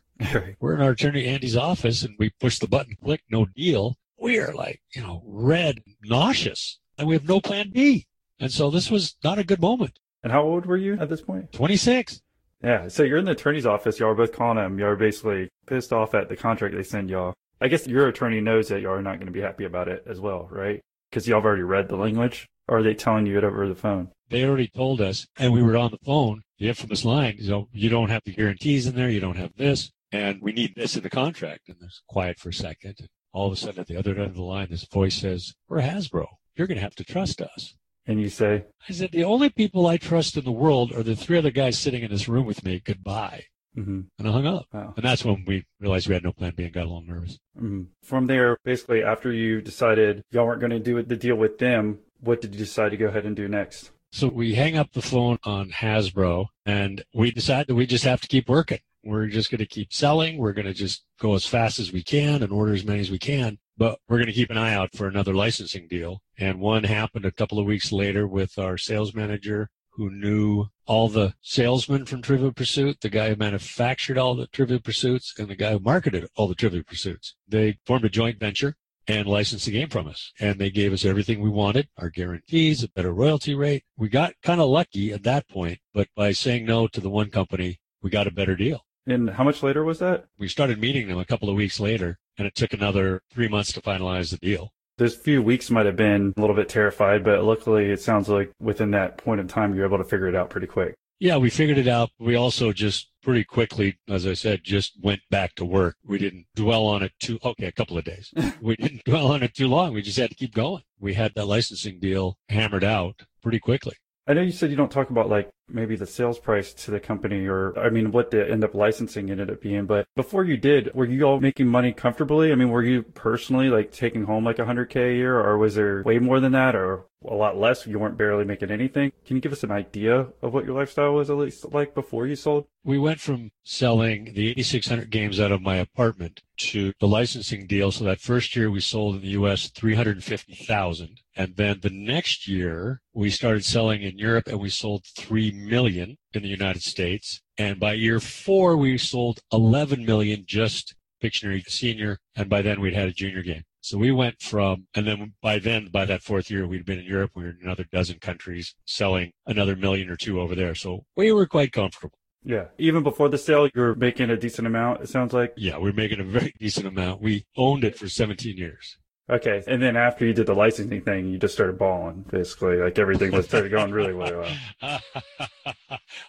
We're in our attorney Andy's office, and we push the button, click, no deal. We are like, you know, red, nauseous, and we have no plan B. And so this was not a good moment. And how old were you at this point? twenty-six. Yeah, so you're in the attorney's office. Y'all are both calling him. Y'all are basically pissed off at the contract they send y'all. I guess your attorney knows that y'all are not going to be happy about it as well, right? Because y'all have already read the language. Or are they telling you it over the phone? They already told us, and we were on the phone, the infamous line, you know, you don't have the guarantees in there, you don't have this, and we need this in the contract. And it's quiet for a second. And all of a sudden, at the other end of the line, this voice says, we're Hasbro. You're going to have to trust us. And you say? I said, the only people I trust in the world are the three other guys sitting in this room with me. Goodbye. Mm-hmm. And I hung up. Wow. And that's when we realized we had no plan B and got a little nervous. Mm-hmm. From there, basically, after you decided y'all weren't going to do the deal with them, what did you decide to go ahead and do next? So we hang up the phone on Hasbro, and we decide that we just have to keep working. We're just going to keep selling. We're going to just go as fast as we can and order as many as we can. But we're going to keep an eye out for another licensing deal. And one happened a couple of weeks later with our sales manager, who knew all the salesmen from Trivial Pursuit, the guy who manufactured all the Trivial Pursuits, and the guy who marketed all the Trivial Pursuits. They formed a joint venture and licensed the game from us. And they gave us everything we wanted, our guarantees, a better royalty rate. We got kind of lucky at that point, but by saying no to the one company, we got a better deal. And how much later was that? We started meeting them a couple of weeks later, and it took another three months to finalize the deal. Those few weeks might have been a little bit terrified, but luckily it sounds like within that point of time, you were able to figure it out pretty quick. Yeah, we figured it out. We also just pretty quickly, as I said, just went back to work. We didn't dwell on it too, okay, a couple of days. We didn't dwell on it too long. We just had to keep going. We had that licensing deal hammered out pretty quickly. I know you said you don't talk about like maybe the sales price to the company or, I mean, what they end up licensing ended up being. But before you did, were you all making money comfortably? I mean, were you personally like taking home like one hundred K a year, or was there way more than that or a lot less? You weren't barely making anything. Can you give us an idea of what your lifestyle was at least like before you sold? We went from selling the eighty-six hundred games out of my apartment to the licensing deal. So that first year we sold in the U S three hundred fifty thousand. And then the next year we started selling in Europe and we sold three million in the United States. And by year four, we sold eleven million just Pictionary Senior. And by then we'd had a junior game. So we went from, and then by then, by that fourth year, we'd been in Europe. We were in another dozen countries selling another million or two over there. So we were quite comfortable. Yeah. Even before the sale, you were making a decent amount, it sounds like. Yeah, we were making a very decent amount. We owned it for seventeen years. Okay. And then after you did the licensing thing, you just started balling, basically. Like everything was started going really, really well.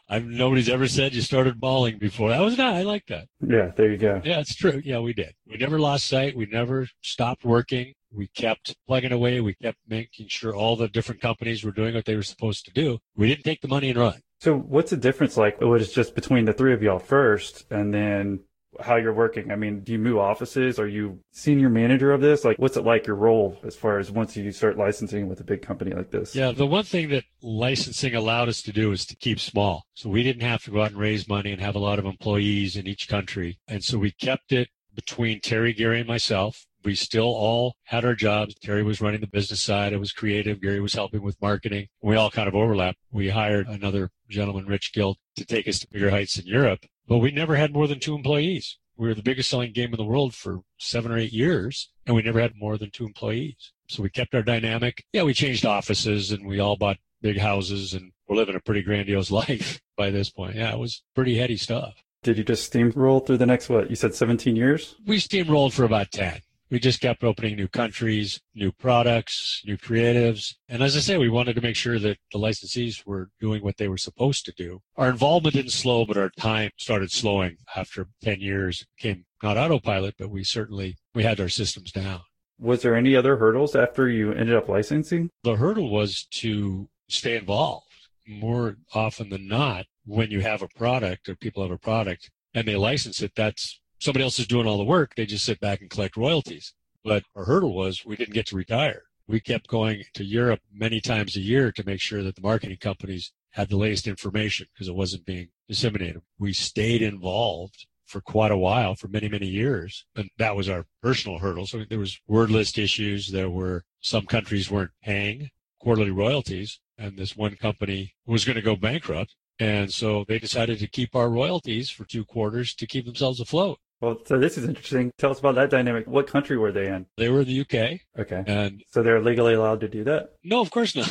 I've, nobody's ever said you started balling before. That was not, I like that. Yeah, there you go. Yeah, it's true. Yeah, we did. We never lost sight. We never stopped working. We kept plugging away. We kept making sure all the different companies were doing what they were supposed to do. We didn't take the money and run. So what's the difference like? What is just between the three of y'all first and then how you're working? I mean, do you move offices? Are you senior manager of this? Like, what's it like your role as far as once you start licensing with a big company like this? Yeah, the one thing that licensing allowed us to do is to keep small. So we didn't have to go out and raise money and have a lot of employees in each country. And so we kept it between Terry, Gary, and myself. We still all had our jobs. Terry was running the business side. I was creative. Gary was helping with marketing. We all kind of overlapped. We hired another gentleman, Rich Gilt, to take us to bigger heights in Europe. But we never had more than two employees. We were the biggest selling game in the world for seven or eight years, and we never had more than two employees. So we kept our dynamic. Yeah, we changed offices, and we all bought big houses, and we're living a pretty grandiose life by this point. Yeah, it was pretty heady stuff. Did you just steamroll through the next, what, you said seventeen years? We steamrolled for about ten. We just kept opening new countries, new products, new creatives. And as I say, we wanted to make sure that the licensees were doing what they were supposed to do. Our involvement didn't slow, but our time started slowing after ten years. It became not autopilot, but we certainly, we had our systems down. Was there any other hurdles after you ended up licensing? The hurdle was to stay involved. More often than not, when you have a product or people have a product and they license it, that's somebody else is doing all the work. They just sit back and collect royalties. But our hurdle was we didn't get to retire. We kept going to Europe many times a year to make sure that the marketing companies had the latest information because it wasn't being disseminated. We stayed involved for quite a while, for many, many years. And that was our personal hurdle. So there was word list issues. There were some countries weren't paying quarterly royalties. And this one company was going to go bankrupt. And so they decided to keep our royalties for two quarters to keep themselves afloat. Well, so this is interesting. Tell us about that dynamic. What country were they in? They were in the U K. Okay. And so they're legally allowed to do that? No, of course not.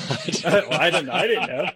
I, well, I didn't. I didn't know.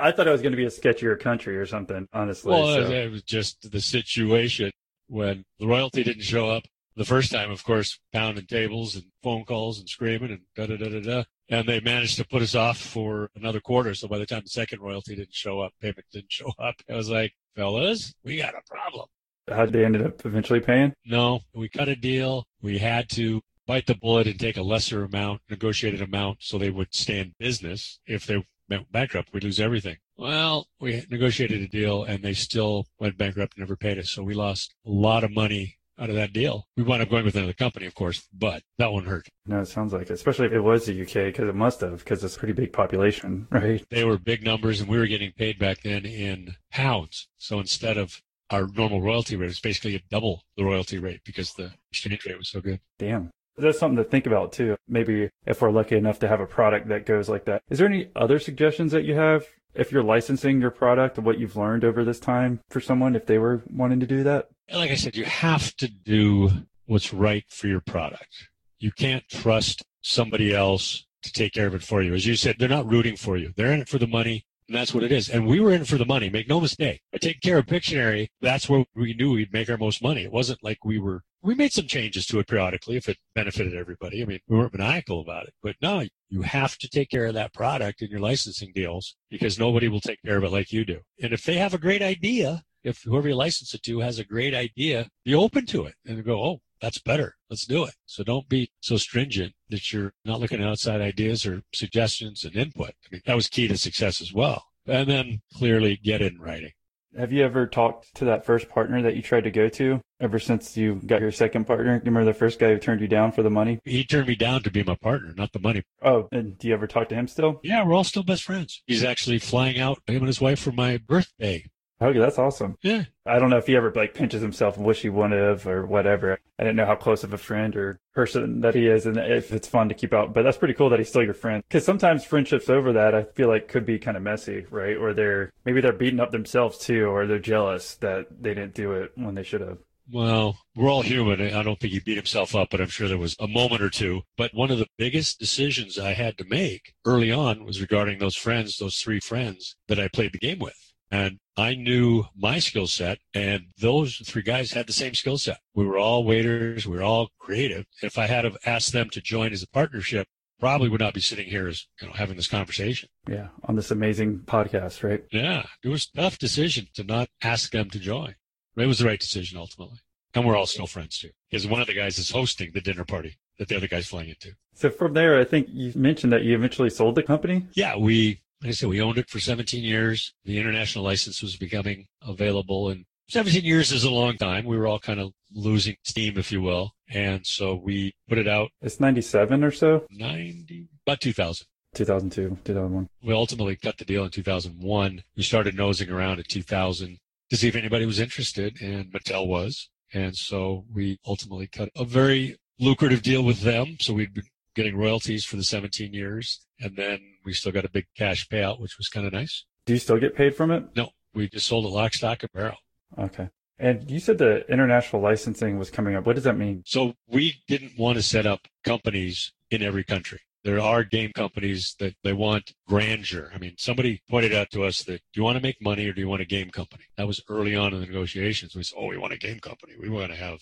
I thought it was going to be a sketchier country or something. Honestly, well, so. It was just the situation when the royalty didn't show up the first time. Of course, pounding tables and phone calls and screaming and da da da da da. And they managed to put us off for another quarter. So by the time the second royalty didn't show up, payment didn't show up. I was like, fellas, we got a problem. How'd they ended up eventually paying? No, we cut a deal. We had to bite the bullet and take a lesser amount, negotiated amount, so they would stay in business. If they went bankrupt, we'd lose everything. Well, we negotiated a deal, and they still went bankrupt and never paid us. So we lost a lot of money out of that deal. We wound up going with another company, of course, but that one hurt. No, it sounds like it, especially if it was the U K, because it must have, because it's a pretty big population, right? They were big numbers, and we were getting paid back then in pounds. So instead of our normal royalty rate, is basically a double the royalty rate because the exchange rate was so good. Damn. That's something to think about too. Maybe if we're lucky enough to have a product that goes like that. Is there any other suggestions that you have if you're licensing your product, what you've learned over this time for someone if they were wanting to do that? Like I said, you have to do what's right for your product. You can't trust somebody else to take care of it for you. As you said, they're not rooting for you. They're in it for the money, and that's what it is. And we were in it for the money. Make no mistake. By taking care of Pictionary, that's where we knew we'd make our most money. It wasn't like we were – we made some changes to it periodically if it benefited everybody. I mean, we weren't maniacal about it. But no, you have to take care of that product in your licensing deals because nobody will take care of it like you do. And if they have a great idea, if whoever you license it to has a great idea, be open to it and go, oh, that's better. Let's do it. So don't be so stringent that you're not looking at outside ideas or suggestions and input. I mean, that was key to success as well. And then clearly get in writing. Have you ever talked to that first partner that you tried to go to ever since you got your second partner? Remember the first guy who turned you down for the money? He turned me down to be my partner, not the money. Oh, and do you ever talk to him still? Yeah, we're all still best friends. He's actually flying out, him and his wife, for my birthday. Okay, that's awesome. Yeah. I don't know if he ever like pinches himself and wish he wouldn't have or whatever. I didn't know how close of a friend or person that he is and if it's fun to keep out. But that's pretty cool that he's still your friend. Because sometimes friendships over that I feel like could be kind of messy, right? Or they're maybe they're beating up themselves too, or they're jealous that they didn't do it when they should have. Well, we're all human. I don't think he beat himself up, but I'm sure there was a moment or two. But one of the biggest decisions I had to make early on was regarding those friends, those three friends that I played the game with. And I knew my skill set, and those three guys had the same skill set. We were all waiters. We were all creative. If I had have asked them to join as a partnership, probably would not be sitting here as you know having this conversation. Yeah, on this amazing podcast, right? Yeah, it was a tough decision to not ask them to join. It was the right decision ultimately. And we're all still friends too, because one of the guys is hosting the dinner party that the other guy's flying into. So from there, I think you mentioned that you eventually sold the company? Yeah, we... Like I said, we owned it for seventeen years. The international license was becoming available, and seventeen years is a long time. We were all kind of losing steam, if you will, and so we put it out. It's ninety-seven or so? ninety, about two thousand. two thousand two, two thousand one. We ultimately cut the deal in two thousand one. We started nosing around at two thousand to see if anybody was interested, and Mattel was, and so we ultimately cut a very lucrative deal with them, so we'd been getting royalties for the seventeen years, and then we still got a big cash payout, which was kind of nice. Do you still get paid from it? No, we just sold it lock, stock, and barrel. Okay. And you said the international licensing was coming up. What does that mean? So we didn't want to set up companies in every country. There are game companies that they want grandeur. I mean, somebody pointed out to us that, do you want to make money or do you want a game company? That was early on in the negotiations. We said, oh, we want a game company. We want to have,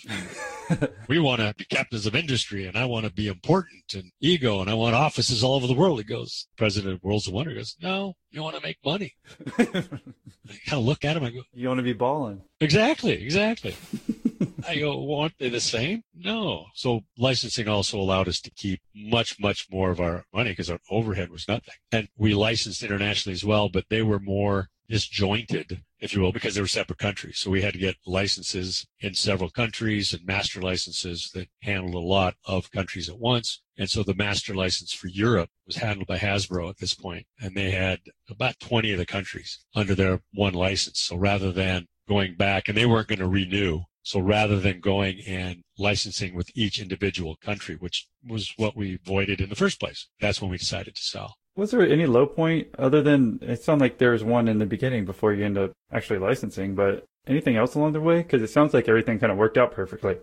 we want to be captains of industry, and I want to be important and ego, and I want offices all over the world. He goes, president of Worlds of Wonder goes, no, you want to make money. I kind of look at him. I go, you want to be balling. Exactly, exactly. I go, well, aren't they the same? No. So licensing also allowed us to keep much, much more of our money because our overhead was nothing. And we licensed internationally as well, but they were more disjointed, if you will, because they were separate countries. So we had to get licenses in several countries and master licenses that handled a lot of countries at once. And so the master license for Europe was handled by Hasbro at this point, and they had about twenty of the countries under their one license. So rather than going back, and they weren't going to renew. So rather than going and licensing with each individual country, which was what we avoided in the first place, that's when we decided to sell. Was there any low point other than, it sounded like there was one in the beginning before you end up actually licensing, but anything else along the way? Because it sounds like everything kind of worked out perfectly.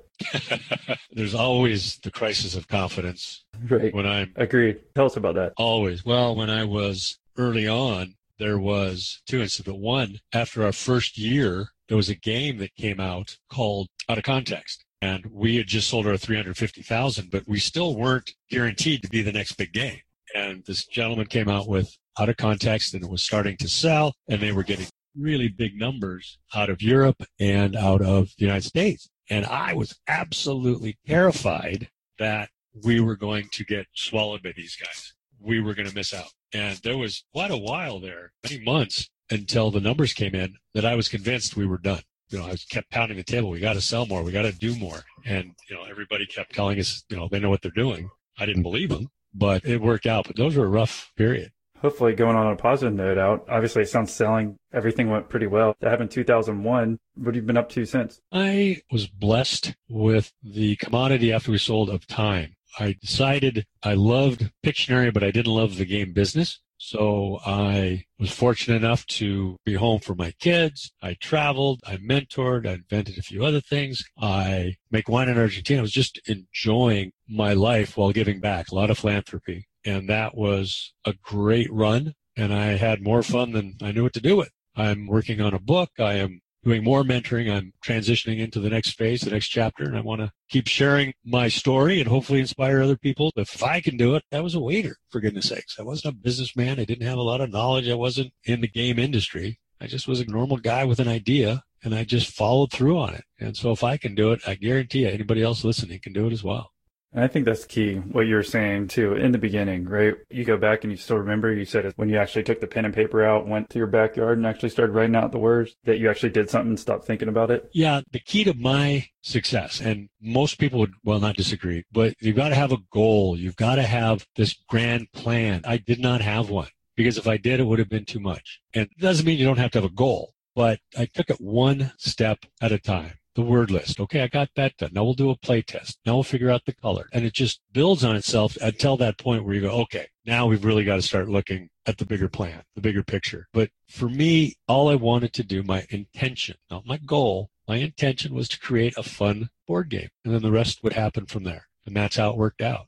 There's always the crisis of confidence. Right. When I'm, Agreed. Tell us about that. Always. Well, when I was early on, there was two incidents, but one, after our first year, there was a game that came out called Out of Context, and we had just sold our three hundred fifty thousand dollars, but we still weren't guaranteed to be the next big game. And this gentleman came out with Out of Context, and it was starting to sell, and they were getting really big numbers out of Europe and out of the United States. And I was absolutely terrified that we were going to get swallowed by these guys. We were going to miss out. And there was quite a while there, many months, until the numbers came in that I was convinced we were done. You know, I kept pounding the table. We got to sell more. We got to do more. And, you know, everybody kept telling us, you know, they know what they're doing. I didn't believe them, but it worked out. But those were a rough period. Hopefully going on a positive note out, obviously it sounds selling, everything went pretty well. That happened in two thousand one. What have you been up to since? I was blessed with the commodity after we sold of time. I decided I loved Pictionary, but I didn't love the game business. So I was fortunate enough to be home for my kids. I traveled, I mentored, I invented a few other things. I make wine in Argentina. I was just enjoying my life while giving back, a lot of philanthropy. And that was a great run. And I had more fun than I knew what to do with. I'm working on a book. I am doing more mentoring. I'm transitioning into the next phase, the next chapter. And I want to keep sharing my story and hopefully inspire other people. If I can do it, I was a waiter, for goodness sakes. I wasn't a businessman. I didn't have a lot of knowledge. I wasn't in the game industry. I just was a normal guy with an idea, and I just followed through on it. And so if I can do it, I guarantee you anybody else listening can do it as well. And I think that's key, what you were saying, too, in the beginning, right? You go back and you still remember, you said when you actually took the pen and paper out, went to your backyard and actually started writing out the words, that you actually did something and stopped thinking about it. Yeah, the key to my success, and most people would, well, not disagree, but you've got to have a goal. You've got to have this grand plan. I did not have one, because if I did, it would have been too much. And it doesn't mean you don't have to have a goal, but I took it one step at a time. The word list. Okay, I got that done. Now we'll do a play test. Now we'll figure out the color. And it just builds on itself until that point where you go, okay, now we've really got to start looking at the bigger plan, the bigger picture. But for me, all I wanted to do, my intention, not my goal, my intention was to create a fun board game. And then the rest would happen from there. And that's how it worked out.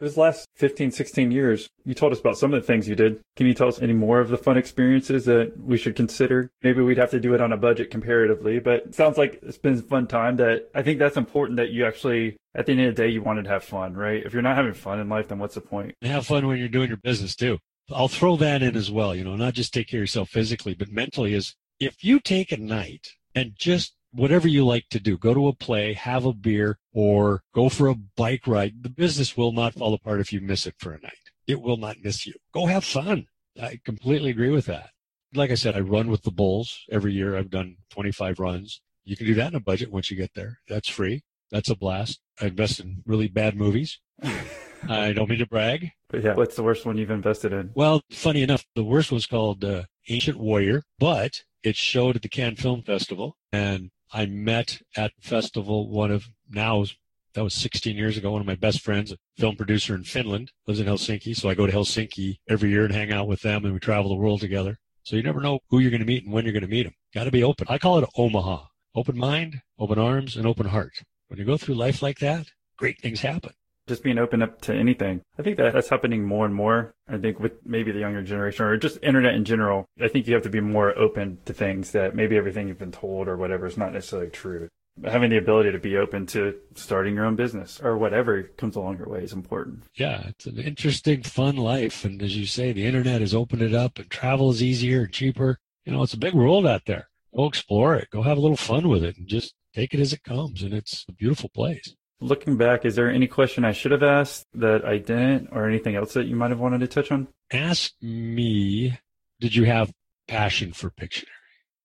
Those last fifteen, sixteen years, you told us about some of the things you did. Can you tell us any more of the fun experiences that we should consider? Maybe we'd have to do it on a budget comparatively, but it sounds like it's been a fun time. That I think that's important, that you actually, at the end of the day, you wanted to have fun, right? If you're not having fun in life, then what's the point? And have fun when you're doing your business too. I'll throw that in as well, you know, not just take care of yourself physically, but mentally is if you take a night and just whatever you like to do, go to a play, have a beer, or go for a bike ride. The business will not fall apart if you miss it for a night. It will not miss you. Go have fun. I completely agree with that. Like I said, I run with the Bulls every year. I've done twenty-five runs. You can do that in a budget once you get there. That's free. That's a blast. I invest in really bad movies. I don't mean to brag. But yeah, what's the worst one you've invested in? Well, funny enough, the worst one's called uh, Ancient Warrior, but it showed at the Cannes Film Festival, and I met at the festival one of, now, that was sixteen years ago, one of my best friends, a film producer in Finland, lives in Helsinki. So I go to Helsinki every year and hang out with them, and we travel the world together. So you never know who you're going to meet and when you're going to meet them. Got to be open. I call it Omaha. Open mind, open arms, and open heart. When you go through life like that, great things happen. Just being open up to anything. I think that that's happening more and more. I think with maybe the younger generation or just internet in general, I think you have to be more open to things that maybe everything you've been told or whatever is not necessarily true. But having the ability to be open to starting your own business or whatever comes along your way is important. Yeah, it's an interesting, fun life. And as you say, the internet has opened it up and travel is easier and cheaper. You know, it's a big world out there. Go explore it. Go have a little fun with it and just take it as it comes. And it's a beautiful place. Looking back, is there any question I should have asked that I didn't, or anything else that you might have wanted to touch on? Ask me, did you have passion for Pictionary?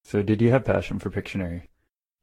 So did you have passion for Pictionary?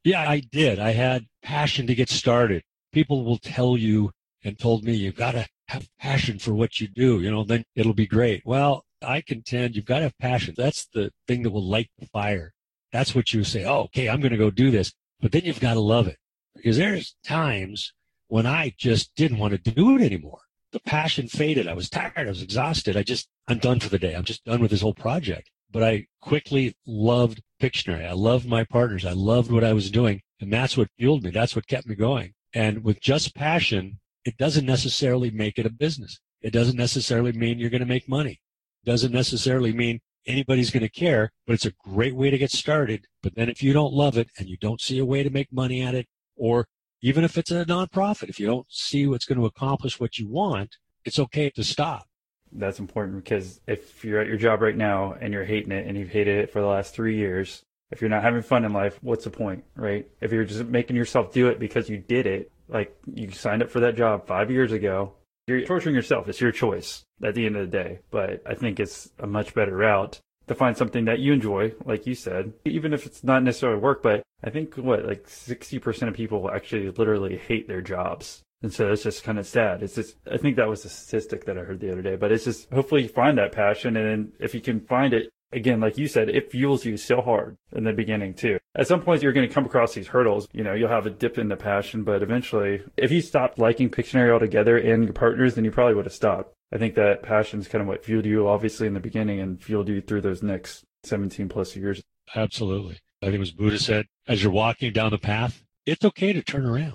Yeah, I did. I had passion to get started. People will tell you and told me, you've got to have passion for what you do, you know, then it'll be great. Well, I contend you've got to have passion. That's the thing that will light the fire. That's what you say, oh, okay, I'm going to go do this. But then you've got to love it. Because there's times when I just didn't want to do it anymore. The passion faded. I was tired. I was exhausted. I just, I'm done for the day. I'm just done with this whole project. But I quickly loved Pictionary. I loved my partners. I loved what I was doing. And that's what fueled me. That's what kept me going. And with just passion, it doesn't necessarily make it a business. It doesn't necessarily mean you're going to make money. It doesn't necessarily mean anybody's going to care, but it's a great way to get started. But then if you don't love it and you don't see a way to make money at it, or even if it's a nonprofit, if you don't see what's going to accomplish what you want, it's okay to stop. That's important, because if you're at your job right now and you're hating it and you've hated it for the last three years, if you're not having fun in life, what's the point, right? If you're just making yourself do it because you did it, like you signed up for that job five years ago, you're torturing yourself. It's your choice at the end of the day. But I think it's a much better route to find something that you enjoy, like you said, even if it's not necessarily work. But I think, what, like sixty percent of people actually literally hate their jobs. And so it's just kind of sad. It's just, I think that was a statistic that I heard the other day, but it's just, hopefully you find that passion. And then if you can find it, again, like you said, it fuels you so hard in the beginning too. At some point, you're going to come across these hurdles. You know, you'll have a dip in the passion, but eventually, if you stopped liking Pictionary altogether and your partners, then you probably would have stopped. I think that passion is kind of what fueled you, obviously, in the beginning and fueled you through those next seventeen plus years. Absolutely. I think it was Buddha said, as you're walking down the path, it's okay to turn around.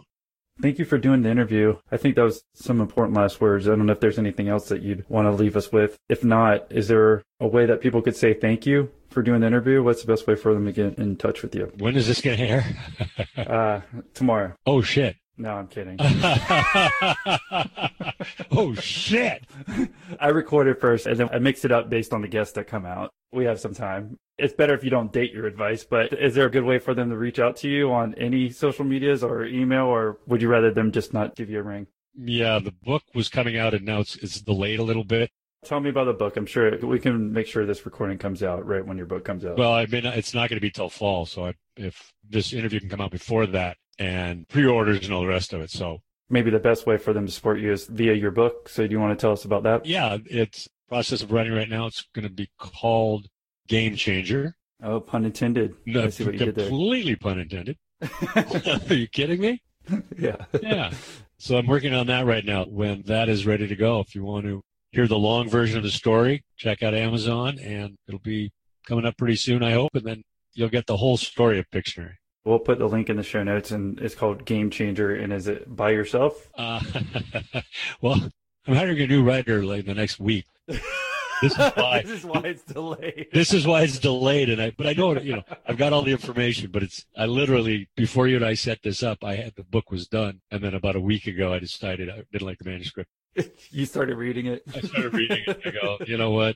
Thank you for doing the interview. I think that was some important last words. I don't know if there's anything else that you'd want to leave us with. If not, is there a way that people could say thank you for doing the interview? What's the best way for them to get in touch with you? When is this going to air? uh, tomorrow. Oh, shit. No, I'm kidding. Oh, shit. I record it first, and then I mix it up based on the guests that come out. We have some time. It's better if you don't date your advice, but is there a good way for them to reach out to you on any social medias or email, or would you rather them just not give you a ring? Yeah, the book was coming out, and now it's, it's delayed a little bit. Tell me about the book. I'm sure we can make sure this recording comes out right when your book comes out. Well, I mean, it's not going to be till fall, so I, if this interview can come out before that, and pre-orders and all the rest of it, so. Maybe the best way for them to support you is via your book, so do you want to tell us about that? Yeah, it's process of writing right now. It's going to be called Game Changer. Oh, pun intended. No, I see what you did there. Completely pun intended. Are you kidding me? Yeah. Yeah. So I'm working on that right now. When that is ready to go, if you want to hear the long version of the story, check out Amazon, and it'll be coming up pretty soon, I hope, and then you'll get the whole story of Pictionary. We'll put the link in the show notes, and it's called Game Changer. And is it by yourself? Uh, well, I'm hiring a new writer like the next week. This is why, this is why it's delayed. This is why it's delayed, and I but I know you know I've got all the information, but it's I literally before you and I set this up, I had the book was done, and then about a week ago, I decided I didn't like the manuscript. You started reading it. I started reading it. I go, you know what?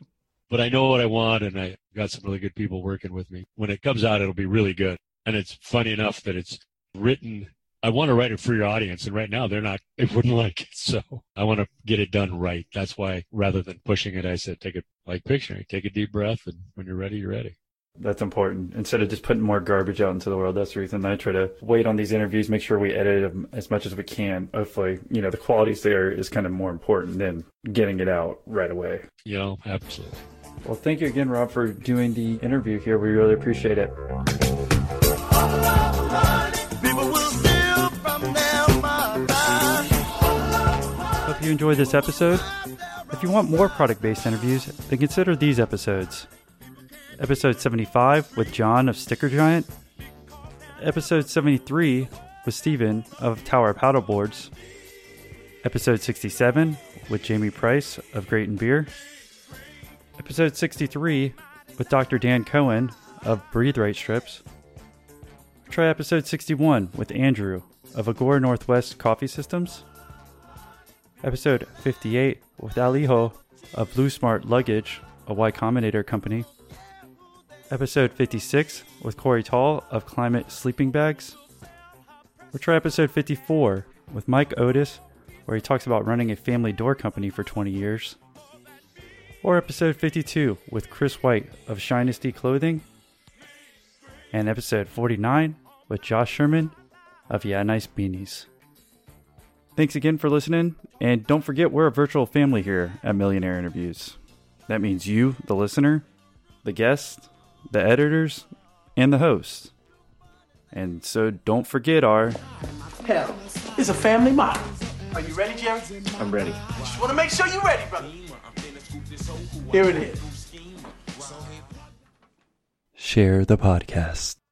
But I know what I want, and I got some really good people working with me. When it comes out, it'll be really good. And it's funny enough that it's written. I want to write it for your audience, and right now they're not. They wouldn't like it, so I want to get it done right. That's why, rather than pushing it, I said, take it like Pictionary. Take a deep breath, and when you're ready, you're ready. That's important. Instead of just putting more garbage out into the world, that's the reason I try to wait on these interviews, make sure we edit them as much as we can. Hopefully, you know, the quality's there is kind of more important than getting it out right away. You know, absolutely. Well, thank you again, Rob, for doing the interview here. We really appreciate it. Hope you enjoyed this episode. If you want more product-based interviews, then consider these episodes. Episode seventy-five with John of Sticker Giant. Episode seventy-three with Steven of Tower Paddleboards. Episode sixty-seven with Jamie Price of Great and Beer. Episode sixty-three with Doctor Dan Cohen of Breathe Right Strips. Try episode sixty-one with Andrew of Agora Northwest Coffee Systems. Episode fifty-eight with Alijo of Blue Smart Luggage, a Y Combinator company. Episode fifty-six with Corey Tall of Climate Sleeping Bags. We'll try episode fifty-four with Mike Otis, where he talks about running a family door company for twenty years. Or episode fifty-two with Chris White of Shinesty Clothing. And episode forty-nine with Josh Sherman of Yeah Nice Beanies. Thanks again for listening, and don't forget we're a virtual family here at Millionaire Interviews. That means you, the listener, the guest, the editors, and the hosts. And so don't forget our... Hell, it's a family model. Are you ready, Jerry? I'm ready. Just want to make sure you're ready, brother. Here it is. Share the podcast.